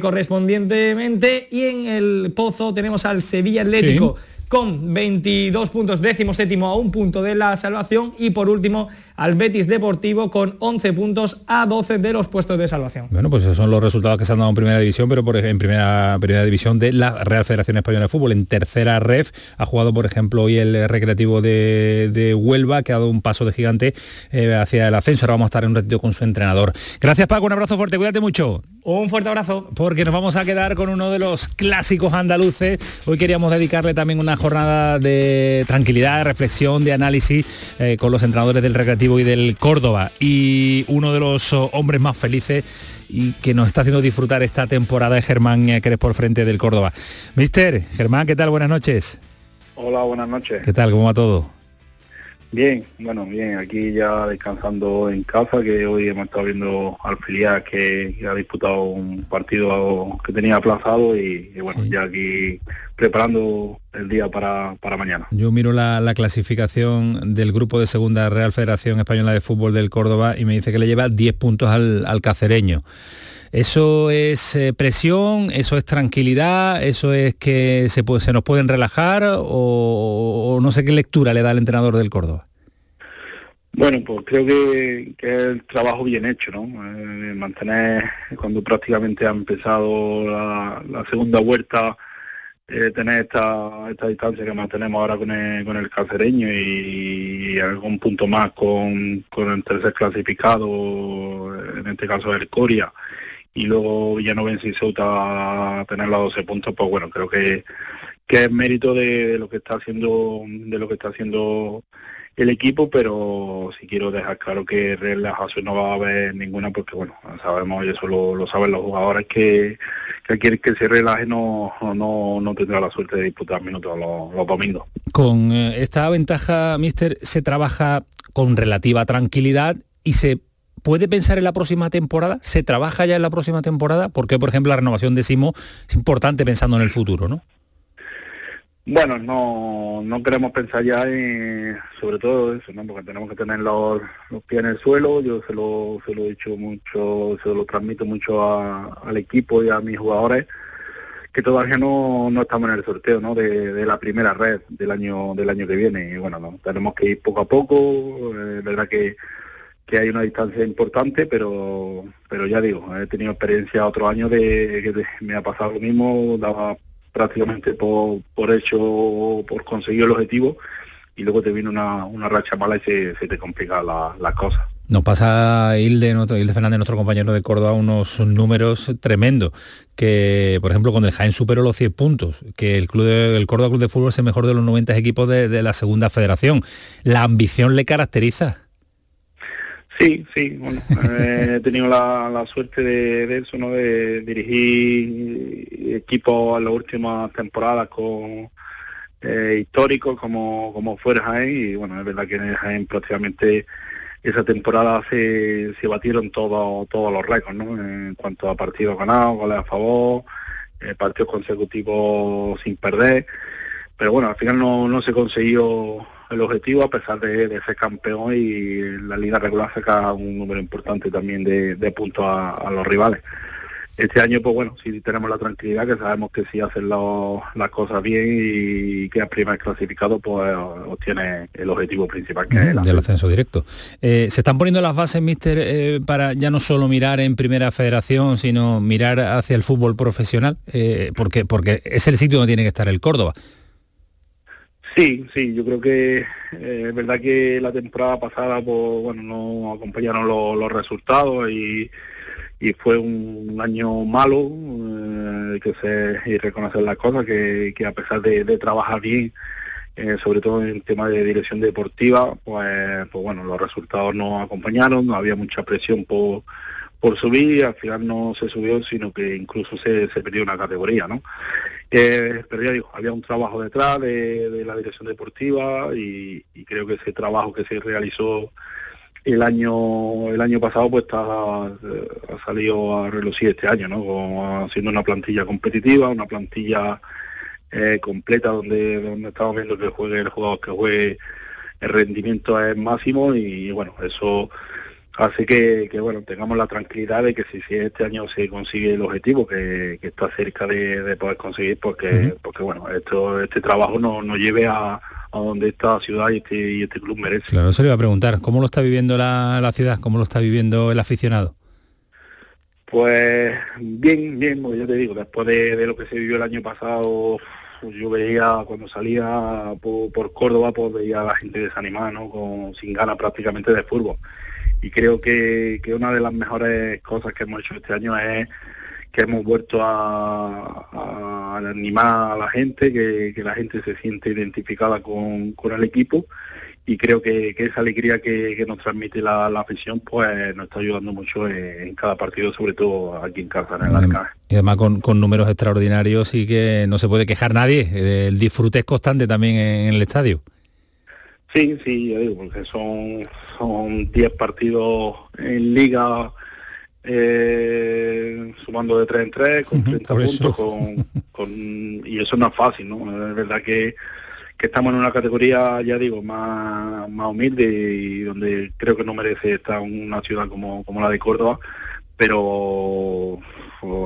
correspondientemente. Y en el pozo tenemos al Sevilla Atlético con 22 puntos, décimo séptimo a un punto de la salvación. Y por último, al Betis Deportivo con 11 puntos a 12 de los puestos de salvación. Bueno, pues esos son los resultados que se han dado en Primera División, pero en primera División de la Real Federación Española de Fútbol. En Tercera Ref ha jugado, por ejemplo, hoy el Recreativo de Huelva, que ha dado un paso de gigante hacia el ascenso. Ahora vamos a estar en un ratito con su entrenador. Gracias, Paco, un abrazo fuerte, cuídate mucho. Un fuerte abrazo. Porque nos vamos a quedar con uno de los clásicos andaluces. Hoy queríamos dedicarle también una jornada de tranquilidad, de reflexión, de análisis con los entrenadores del Recreativo y del Córdoba, y uno de los hombres más felices y que nos está haciendo disfrutar esta temporada es Germán Crespo al frente del Córdoba. Mister Germán, ¿qué tal? Buenas noches. Hola, buenas noches. ¿Qué tal? ¿Cómo va todo? Bien, bueno, bien, aquí ya descansando en casa, que hoy hemos estado viendo al filial que ha disputado un partido que tenía aplazado y bueno, sí, ya aquí preparando el día para mañana. Yo miro la clasificación del grupo de segunda Real Federación Española de Fútbol del Córdoba y me dice que le lleva 10 puntos al Cacereño. ¿Eso es presión? ¿Eso es tranquilidad? ¿Eso es que se nos pueden relajar? ¿O no sé qué lectura le da el entrenador del Córdoba? Bueno, pues creo que es el trabajo bien hecho, ¿no? Mantener, cuando prácticamente ha empezado la segunda vuelta, tener esta distancia que mantenemos ahora con el Cacereño y algún punto más con el tercer clasificado, en este caso el Coria, y luego Villanovense y Ceuta a tener los 12 puntos, pues bueno, creo que es mérito de lo que está haciendo el equipo, pero sí quiero dejar claro que relajación no va a haber ninguna, porque bueno, sabemos, y eso lo saben los jugadores, que aquel que se relaje no tendrá la suerte de disputar minutos los domingos. Con esta ventaja, mister, se trabaja con relativa tranquilidad y se puede pensar en la próxima temporada, se trabaja ya en la próxima temporada, porque por ejemplo la renovación de Simón es importante pensando en el futuro, ¿no? Bueno, no queremos pensar ya en, sobre todo eso, ¿no? Porque tenemos que tener los pies en el suelo. Yo se lo he dicho mucho, se lo transmito mucho al equipo y a mis jugadores, que todavía no estamos en el sorteo, ¿no? de la primera red del año que viene. Y bueno, no, tenemos que ir poco a poco. Es verdad que hay una distancia importante, pero ya digo, he tenido experiencia otro año de me ha pasado lo mismo, daba prácticamente por hecho, por conseguir el objetivo, y luego te viene una racha mala y se te complica las cosas. Nos pasa Hilde Fernández, nuestro compañero de Córdoba, unos números tremendos, que por ejemplo con el Jaén superó los 10 puntos, que el Córdoba Club de Fútbol es el mejor de los 90 equipos de la segunda federación. ¿La ambición le caracteriza? Sí, bueno, he tenido la suerte de eso, ¿no? De dirigir equipos en las últimas temporadas con históricos como fuera Jaén, y bueno, es verdad que en el Jaén prácticamente esa temporada se batieron todos los récords, ¿no? En cuanto a partidos ganados, goles a favor, partidos consecutivos sin perder, pero bueno, al final no se consiguió el objetivo, a pesar de ser campeón, y la liga regular saca un número importante también de puntos a los rivales. Este año, pues bueno, sí tenemos la tranquilidad, que sabemos que si hacen las cosas bien y quedas primer clasificado, pues obtiene el objetivo principal, que es el ascenso directo. Se están poniendo las bases, mister, para ya no solo mirar en primera federación, sino mirar hacia el fútbol profesional, porque es el sitio donde tiene que estar el Córdoba. Sí, yo creo que es verdad que la temporada pasada, pues bueno, no acompañaron los resultados y fue un año malo, y reconocer las cosas, que a pesar de trabajar bien, sobre todo en el tema de dirección deportiva, pues bueno, los resultados no acompañaron, no había mucha presión por subir, y al final no se subió, sino que incluso se perdió una categoría, ¿no? Pero ya digo, había un trabajo detrás de la dirección deportiva, y creo que ese trabajo que se realizó el año pasado, pues ha salido a relucir este año, ¿no? Haciendo una plantilla competitiva, una plantilla completa, donde estamos viendo que juegue el jugador, que juegue, el rendimiento es máximo, y bueno, eso hace que bueno, tengamos la tranquilidad de que si este año se consigue el objetivo, que está cerca de poder conseguir, porque bueno, este trabajo nos lleve a donde esta ciudad y este club merece. Claro, eso le iba a preguntar, ¿cómo lo está viviendo la ciudad? ¿Cómo lo está viviendo el aficionado? Pues bien, porque yo te digo, después de lo que se vivió el año pasado, yo veía, cuando salía por Córdoba, pues veía a la gente desanimada, ¿no? Sin ganas prácticamente de fútbol. Y creo que una de las mejores cosas que hemos hecho este año es que hemos vuelto a animar a la gente, que la gente se siente identificada con el equipo, y creo que esa alegría que nos transmite la afición, pues nos está ayudando mucho en cada partido, sobre todo aquí en casa, en el Alcalá. Y además con números extraordinarios, y que no se puede quejar nadie, el disfrute es constante también en el estadio. Sí, ya digo, porque son 10 partidos en liga, sumando de 3 en 3, con 30 puntos, y eso no es fácil, ¿no? Es verdad que estamos en una categoría, ya digo, más humilde, y donde creo que no merece estar una ciudad como la de Córdoba, pero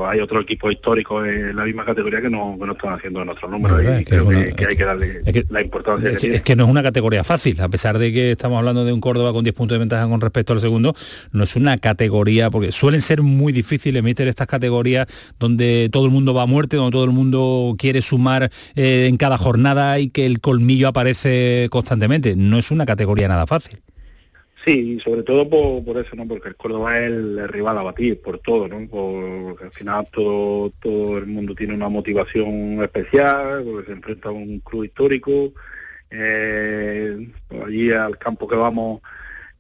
hay otros equipos históricos en la misma categoría que no están haciendo nuestros números, y creo que hay que darle la importancia que tiene. Es que no es una categoría fácil, a pesar de que estamos hablando de un Córdoba con 10 puntos de ventaja con respecto al segundo, no es una categoría, porque suelen ser muy difíciles, mister, estas categorías donde todo el mundo va a muerte, donde todo el mundo quiere sumar en cada jornada, y que el colmillo aparece constantemente. No es una categoría nada fácil. Sí, sobre todo por eso, ¿no? Porque el Córdoba es el rival a batir por todo, ¿no? Porque al final todo el mundo tiene una motivación especial, porque se enfrenta a un club histórico, Por allí al campo que vamos,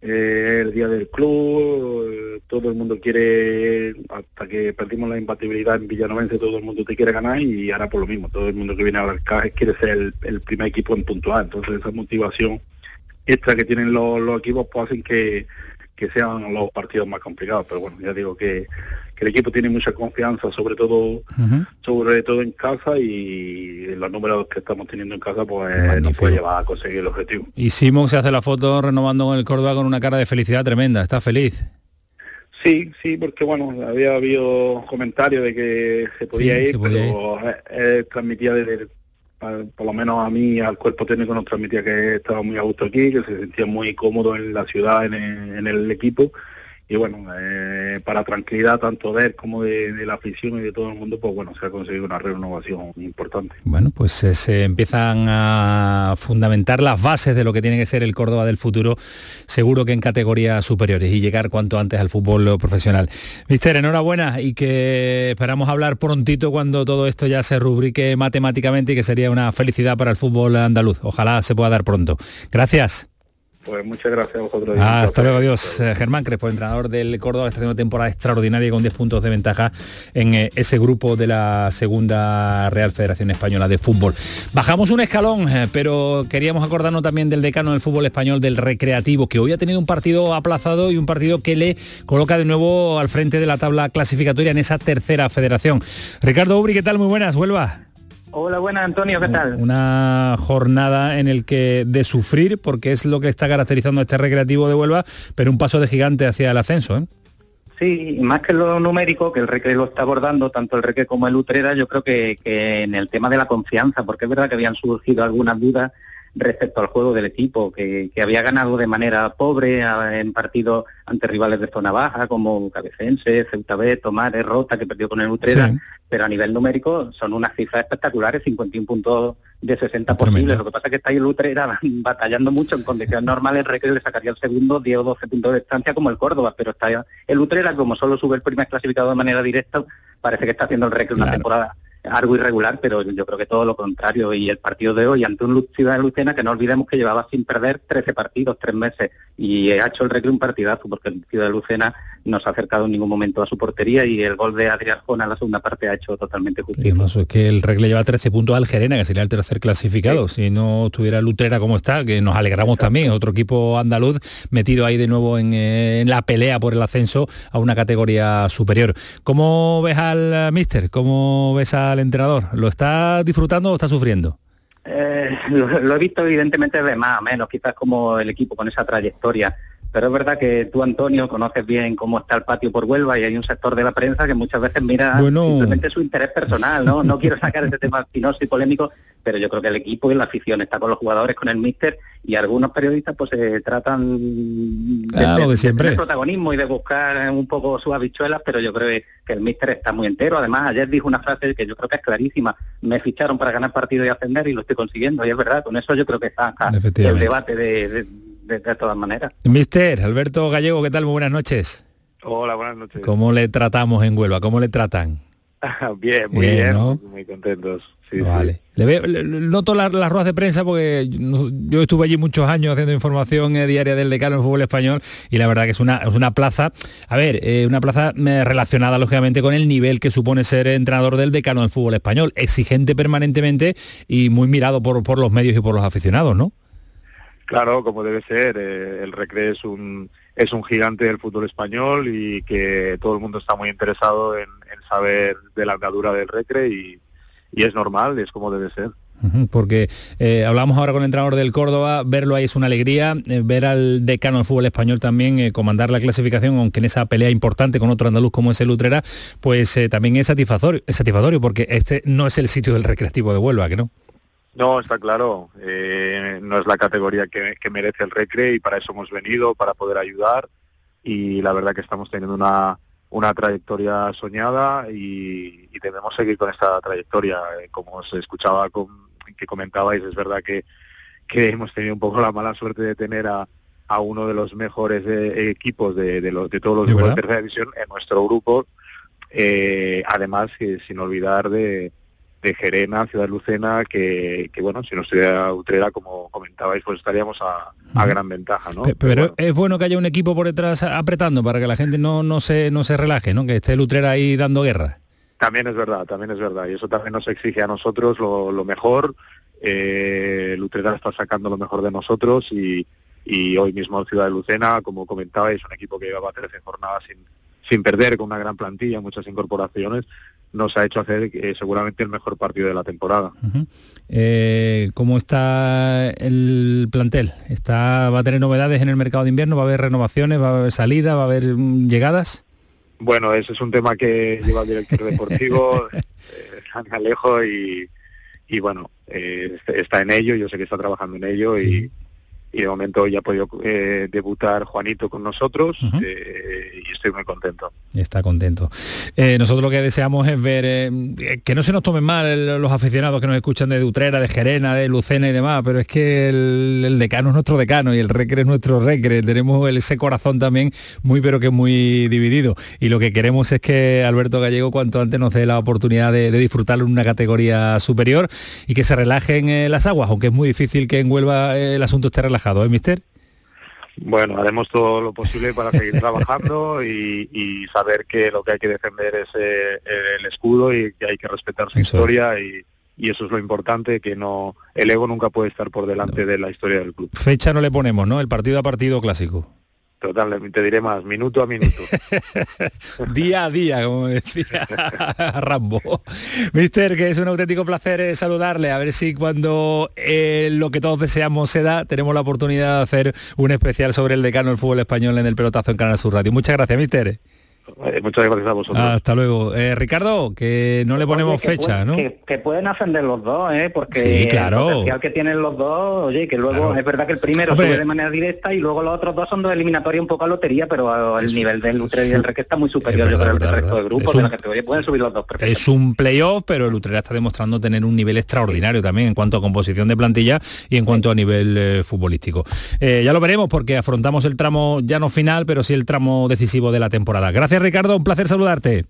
el día del club, todo el mundo quiere, hasta que perdimos la imbatibilidad en Villanovense, todo el mundo te quiere ganar, y ahora por lo mismo, todo el mundo que viene a Alcajes quiere ser el primer equipo en puntuar. Entonces esa motivación extra que tienen los equipos pues hacen que sean los partidos más complicados, pero bueno, ya digo que el equipo tiene mucha confianza, sobre todo en casa, y los números que estamos teniendo en casa pues nos puede llevar a conseguir el objetivo. Y Simón se hace la foto renovando con el Córdoba con una cara de felicidad tremenda, ¿está feliz? Sí, porque bueno, había habido comentarios de que se podía ir. Transmitía desde, por lo menos a mí, al cuerpo técnico nos transmitía que estaba muy a gusto aquí, que se sentía muy cómodo en la ciudad, en el equipo. Y bueno, para tranquilidad tanto de él como de la afición y de todo el mundo, pues bueno, se ha conseguido una renovación importante. Bueno, pues se empiezan a fundamentar las bases de lo que tiene que ser el Córdoba del futuro, seguro que en categorías superiores, y llegar cuanto antes al fútbol profesional. Mister, enhorabuena, y que esperamos hablar prontito cuando todo esto ya se rubrique matemáticamente, y que sería una felicidad para el fútbol andaluz. Ojalá se pueda dar pronto. Gracias. Pues muchas gracias a vosotros. Hasta luego, adiós. Germán Crespo, entrenador del Córdoba, está haciendo una temporada extraordinaria con 10 puntos de ventaja en ese grupo de la segunda Real Federación Española de Fútbol. Bajamos un escalón, pero queríamos acordarnos también del decano del fútbol español, del Recreativo, que hoy ha tenido un partido aplazado y un partido que le coloca de nuevo al frente de la tabla clasificatoria en esa tercera federación. Ricardo Ubri, ¿qué tal? Muy buenas, Huelva. Hola, buenas, Antonio, ¿qué tal? Una jornada en el que de sufrir, porque es lo que está caracterizando a este Recreativo de Huelva, pero un paso de gigante hacia el ascenso, ¿eh? Sí, y más que lo numérico, que el Recre lo está abordando, tanto el Recre como el Utrera, yo creo que en el tema de la confianza, porque es verdad que habían surgido algunas dudas respecto al juego del equipo, que había ganado de manera pobre en partidos ante rivales de zona baja, como Cabecense, Ceuta B, Tomares, Rota, que perdió con el Utrera, sí. Pero a nivel numérico son unas cifras espectaculares, 51 puntos de 60 posibles. Lo que pasa es que está ahí el Utrera batallando mucho. En condiciones normales, el Recreo le sacaría el segundo 10 o 12 puntos de distancia como el Córdoba, pero está el Utrera, como solo sube el primer clasificado de manera directa, parece que está haciendo el Recreo una temporada algo irregular, pero yo creo que todo lo contrario. Y el partido de hoy ante un Ciudad de Lucena que no olvidemos que llevaba sin perder 13 partidos, 3 meses, y ha hecho el Recre un partidazo, porque el Ciudad de Lucena no se ha acercado en ningún momento a su portería, y el gol de Adrián Jona en la segunda parte ha hecho totalmente justicia. Es que el Recre lleva 13 puntos al Gerena, que sería el tercer clasificado, sí. Si no estuviera Utrera como está, que nos alegramos, sí. También otro equipo andaluz metido ahí de nuevo en la pelea por el ascenso a una categoría superior. ¿Cómo ves al míster? ¿Cómo ves al entrenador? ¿Lo está disfrutando o está sufriendo? Lo he visto evidentemente de más a menos, quizás como el equipo con esa trayectoria, pero es verdad que tú, Antonio, conoces bien cómo está el patio por Huelva, y hay un sector de la prensa que muchas veces mira simplemente su interés personal, ¿no? No quiero sacar ese tema espinoso y polémico, pero yo creo que el equipo y la afición está con los jugadores, con el míster, y algunos periodistas pues se tratan de protagonismo y de buscar un poco sus habichuelas, pero yo creo que el míster está muy entero. Además, ayer dijo una frase que yo creo que es clarísima: me ficharon para ganar partido y ascender, y lo estoy consiguiendo, y es verdad. Con eso yo creo que está acá el debate de todas maneras. Mister Alberto Gallego, ¿qué tal? Muy buenas noches. Hola, buenas noches. ¿Cómo le tratamos en Huelva? ¿Cómo le tratan? Bien, muy bien, ¿no? Muy contentos. Sí, vale. Sí. Noto las ruedas de prensa, porque yo estuve allí muchos años haciendo información diaria del decano del fútbol español, y la verdad que es una plaza, una plaza relacionada lógicamente con el nivel que supone ser entrenador del decano del fútbol español, exigente permanentemente y muy mirado por los medios y por los aficionados, ¿no? Claro, como debe ser. El Recre es un gigante del fútbol español, y que todo el mundo está muy interesado en saber de la andadura del Recre, y es normal, es como debe ser. Porque hablamos ahora con el entrenador del Córdoba, verlo ahí es una alegría, ver al decano del fútbol español también comandar la clasificación, aunque en esa pelea importante con otro andaluz como es el Utrera, pues también es satisfactorio, porque este no es el sitio del Recreativo de Huelva, ¿que no? No, está claro, no es la categoría que merece el Recre, y para eso hemos venido, para poder ayudar, y la verdad que estamos teniendo una trayectoria soñada, y debemos seguir con esta trayectoria. Como os escuchaba que comentabais, es verdad que hemos tenido un poco la mala suerte de tener a uno de los mejores equipos de todos los grupos de tercera división en nuestro grupo, además sin olvidar de de Gerena, Ciudad de Lucena, que bueno, si no estuviera Utrera, como comentabais, pues estaríamos a gran ventaja, ¿no? Pero bueno, es bueno que haya un equipo por detrás apretando para que la gente no se relaje, ¿no? Que esté el Utrera ahí dando guerra. También es verdad, y eso también nos exige a nosotros lo mejor. El Utrera está sacando lo mejor de nosotros y hoy mismo Ciudad de Lucena, como comentabais, un equipo que llevaba 13 jornadas sin perder, con una gran plantilla, muchas incorporaciones, nos ha hecho hacer seguramente el mejor partido de la temporada. Uh-huh. ¿Cómo está el plantel? ¿Va a tener novedades en el mercado de invierno? ¿Va a haber renovaciones? ¿Va a haber salida? ¿Va a haber llegadas? Bueno, ese es un tema que lleva el director deportivo, San Alejo, y bueno, está en ello, yo sé que está trabajando en ello, sí. Y de momento ya ha podido debutar Juanito con nosotros. Uh-huh. Y estoy muy contento. Está contento. Nosotros lo que deseamos es ver que no se nos tomen mal los aficionados que nos escuchan de Utrera, de Gerena, de Lucena y demás, pero es que el decano es nuestro decano y el Recre es nuestro Recre. Tenemos ese corazón también muy, pero que muy dividido, y lo que queremos es que Alberto Gallego cuanto antes nos dé la oportunidad de disfrutar en una categoría superior y que se relajen las aguas, aunque es muy difícil que en Huelva el asunto esté relajado. ¿Eh, mister? Bueno, haremos todo lo posible para seguir trabajando y saber que lo que hay que defender es el escudo y que hay que respetar su historia y eso es lo importante, que no, el ego nunca puede estar por delante de la historia del club. Fecha no le ponemos, ¿no? El partido a partido clásico. Total, te diré más, minuto a minuto. Día a día, como decía Rambo. Mister, que es un auténtico placer saludarle. A ver si cuando lo que todos deseamos se da, tenemos la oportunidad de hacer un especial sobre el decano del fútbol español en El Pelotazo en Canal Sur Radio. Muchas gracias, mister. Muchas gracias a vosotros. Hasta luego. Ricardo, que no le ponemos fecha, ¿no? Que pueden ascender los dos, porque sí, claro, el potencial que tienen los dos, oye, que luego claro, es verdad que el primero sube de manera directa y luego los otros dos son dos eliminatorias un poco a lotería, pero el nivel del Utrera y del Recre está muy superior, yo creo, al resto de grupos de la categoría. Pueden subir los dos. Perfecto. Es un playoff, pero el Utrera está demostrando tener un nivel extraordinario también en cuanto a composición de plantilla y en cuanto a nivel futbolístico. Ya lo veremos porque afrontamos el tramo ya no final, pero sí el tramo decisivo de la temporada. Gracias, Ricardo, un placer saludarte.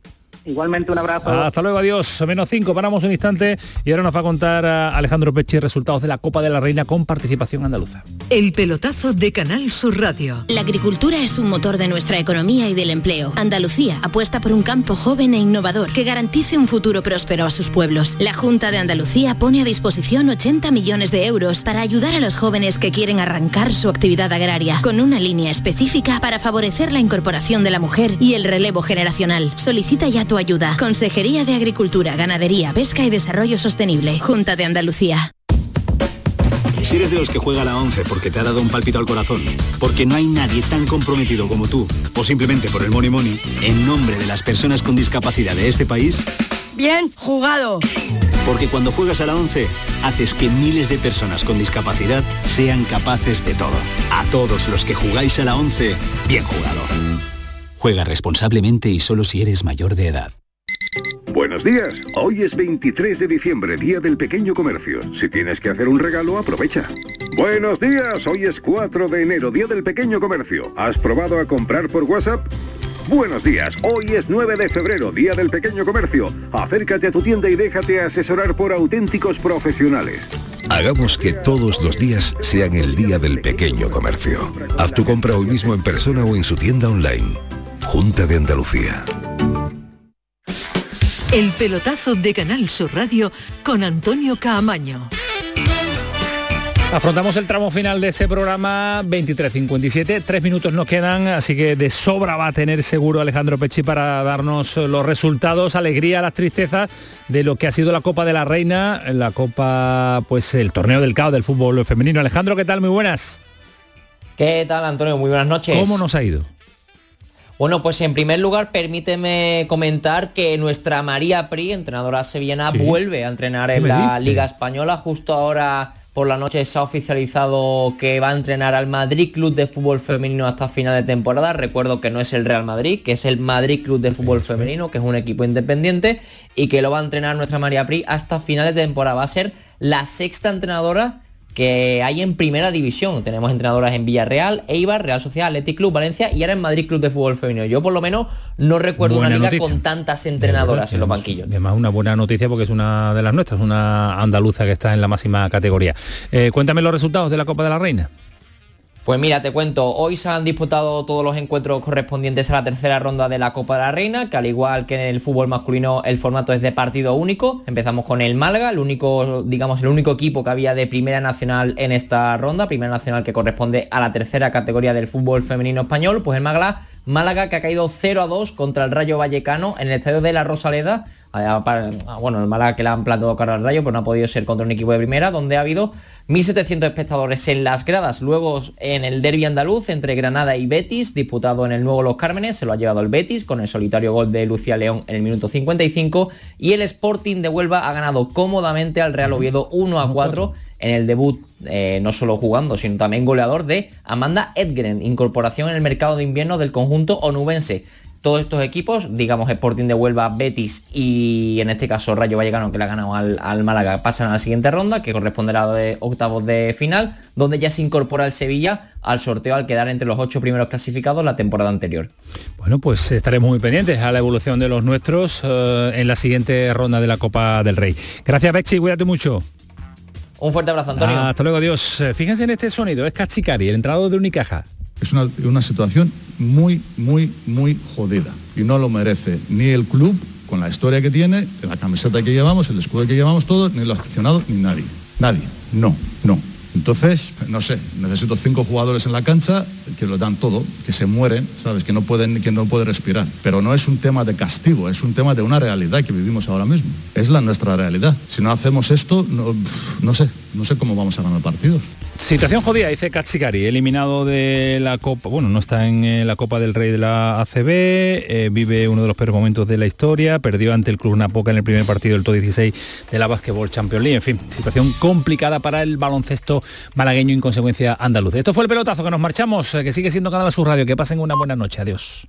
Igualmente, un abrazo. Hasta luego, adiós. -5, paramos un instante y ahora nos va a contar a Alejandro Pecci resultados de la Copa de la Reina con participación andaluza. El pelotazo de Canal Sur Radio. La agricultura es un motor de nuestra economía y del empleo. Andalucía apuesta por un campo joven e innovador que garantice un futuro próspero a sus pueblos. La Junta de Andalucía pone a disposición 80 millones de euros para ayudar a los jóvenes que quieren arrancar su actividad agraria, con una línea específica para favorecer la incorporación de la mujer y el relevo generacional. Solicita ya tu ayuda. Consejería de Agricultura, Ganadería, Pesca y Desarrollo Sostenible. Junta de Andalucía. Si eres de los que juega a la 11 porque te ha dado un pálpito al corazón, porque no hay nadie tan comprometido como tú, o simplemente por el money money, en nombre de las personas con discapacidad de este país, ¡bien jugado! Porque cuando juegas a la 11, haces que miles de personas con discapacidad sean capaces de todo. A todos los que jugáis a la 11, ¡bien jugado! Juega responsablemente y solo si eres mayor de edad. Buenos días, hoy es 23 de diciembre, Día del Pequeño Comercio. Si tienes que hacer un regalo, aprovecha. Buenos días, hoy es 4 de enero, Día del Pequeño Comercio. ¿Has probado a comprar por WhatsApp? Buenos días, hoy es 9 de febrero, Día del Pequeño Comercio. Acércate a tu tienda y déjate asesorar por auténticos profesionales. Hagamos que todos los días sean el Día del Pequeño Comercio. Haz tu compra hoy mismo en persona o en su tienda online. Junta de Andalucía. El pelotazo de Canal Sur Radio con Antonio Caamaño. Afrontamos el tramo final de este programa, 23:57, 3 minutos nos quedan, así que de sobra va a tener seguro Alejandro Pecci para darnos los resultados, alegría, las tristezas de lo que ha sido la Copa de la Reina, la Copa, pues el torneo del caos del fútbol femenino. Alejandro, ¿qué tal? Muy buenas. ¿Qué tal, Antonio? Muy buenas noches. ¿Cómo nos ha ido? Bueno, pues en primer lugar, permíteme comentar que nuestra María Pri, entrenadora sevillana, vuelve a entrenar en la Liga Española. Justo ahora por la noche se ha oficializado que va a entrenar al Madrid Club de Fútbol Femenino hasta final de temporada. Recuerdo que no es el Real Madrid, que es el Madrid Club de Fútbol Femenino, que es un equipo independiente, y que lo va a entrenar nuestra María Pri hasta final de temporada. Va a ser la sexta entrenadora que hay en primera división. Tenemos entrenadoras en Villarreal, Eibar, Real Sociedad, Athletic Club, Valencia y ahora en Madrid Club de Fútbol Femenino. Yo por lo menos no recuerdo buena una liga noticia con tantas entrenadoras en los banquillos. Además una buena noticia porque es una de las nuestras, una andaluza que está en la máxima categoría. Cuéntame los resultados de la Copa de la Reina. Pues mira, te cuento, hoy se han disputado todos los encuentros correspondientes a la tercera ronda de la Copa de la Reina, que al igual que en el fútbol masculino el formato es de partido único. Empezamos con el Málaga, el único equipo que había de Primera Nacional en esta ronda, Primera Nacional que corresponde a la tercera categoría del fútbol femenino español, pues el Málaga que ha caído 0-2 contra el Rayo Vallecano en el estadio de la Rosaleda. Bueno, el Málaga que le han plantado cara al Rayo, pero no ha podido ser contra un equipo de primera, donde ha habido 1.700 espectadores en las gradas. Luego en el derbi andaluz entre Granada y Betis, disputado en el nuevo Los Cármenes, se lo ha llevado el Betis con el solitario gol de Lucía León en el minuto 55, y el Sporting de Huelva ha ganado cómodamente al Real Oviedo 1-4 en el debut, no solo jugando, sino también goleador de Amanda Edgren, incorporación en el mercado de invierno del conjunto onubense. Todos estos equipos, digamos Sporting de Huelva, Betis y en este caso Rayo Vallecano, que le ha ganado al Málaga, pasan a la siguiente ronda, que corresponderá a la de octavos de final, donde ya se incorpora el Sevilla al sorteo al quedar entre los 8 primeros clasificados la temporada anterior. Bueno, pues estaremos muy pendientes a la evolución de los nuestros en la siguiente ronda de la Copa del Rey. Gracias, Bexi, cuídate mucho. Un fuerte abrazo, Antonio. Hasta luego, adiós. Fíjense en este sonido, es Cachicari, el entrenador de Unicaja. Es una situación muy, muy, muy jodida y no lo merece ni el club, con la historia que tiene, la camiseta que llevamos, el escudo que llevamos todos, ni los aficionados, ni nadie. Nadie. No. Entonces, no sé, necesito 5 jugadores en la cancha que lo dan todo, que se mueren, ¿sabes? Que no pueden respirar. Pero no es un tema de castigo, es un tema de una realidad que vivimos ahora mismo. Es nuestra realidad. Si no hacemos esto, no sé cómo vamos a ganar partidos. Situación jodida, dice Cachicari, eliminado de la Copa, bueno, no está en la Copa del Rey de la ACB, vive uno de los peores momentos de la historia, perdió ante el Club Napoca en el primer partido del top 16 de la Basketball Champions League, en fin, situación complicada para el baloncesto malagueño y en consecuencia andaluz. Esto fue El Pelotazo, que nos marchamos, que sigue siendo Canal Sur Radio, que pasen una buena noche, adiós.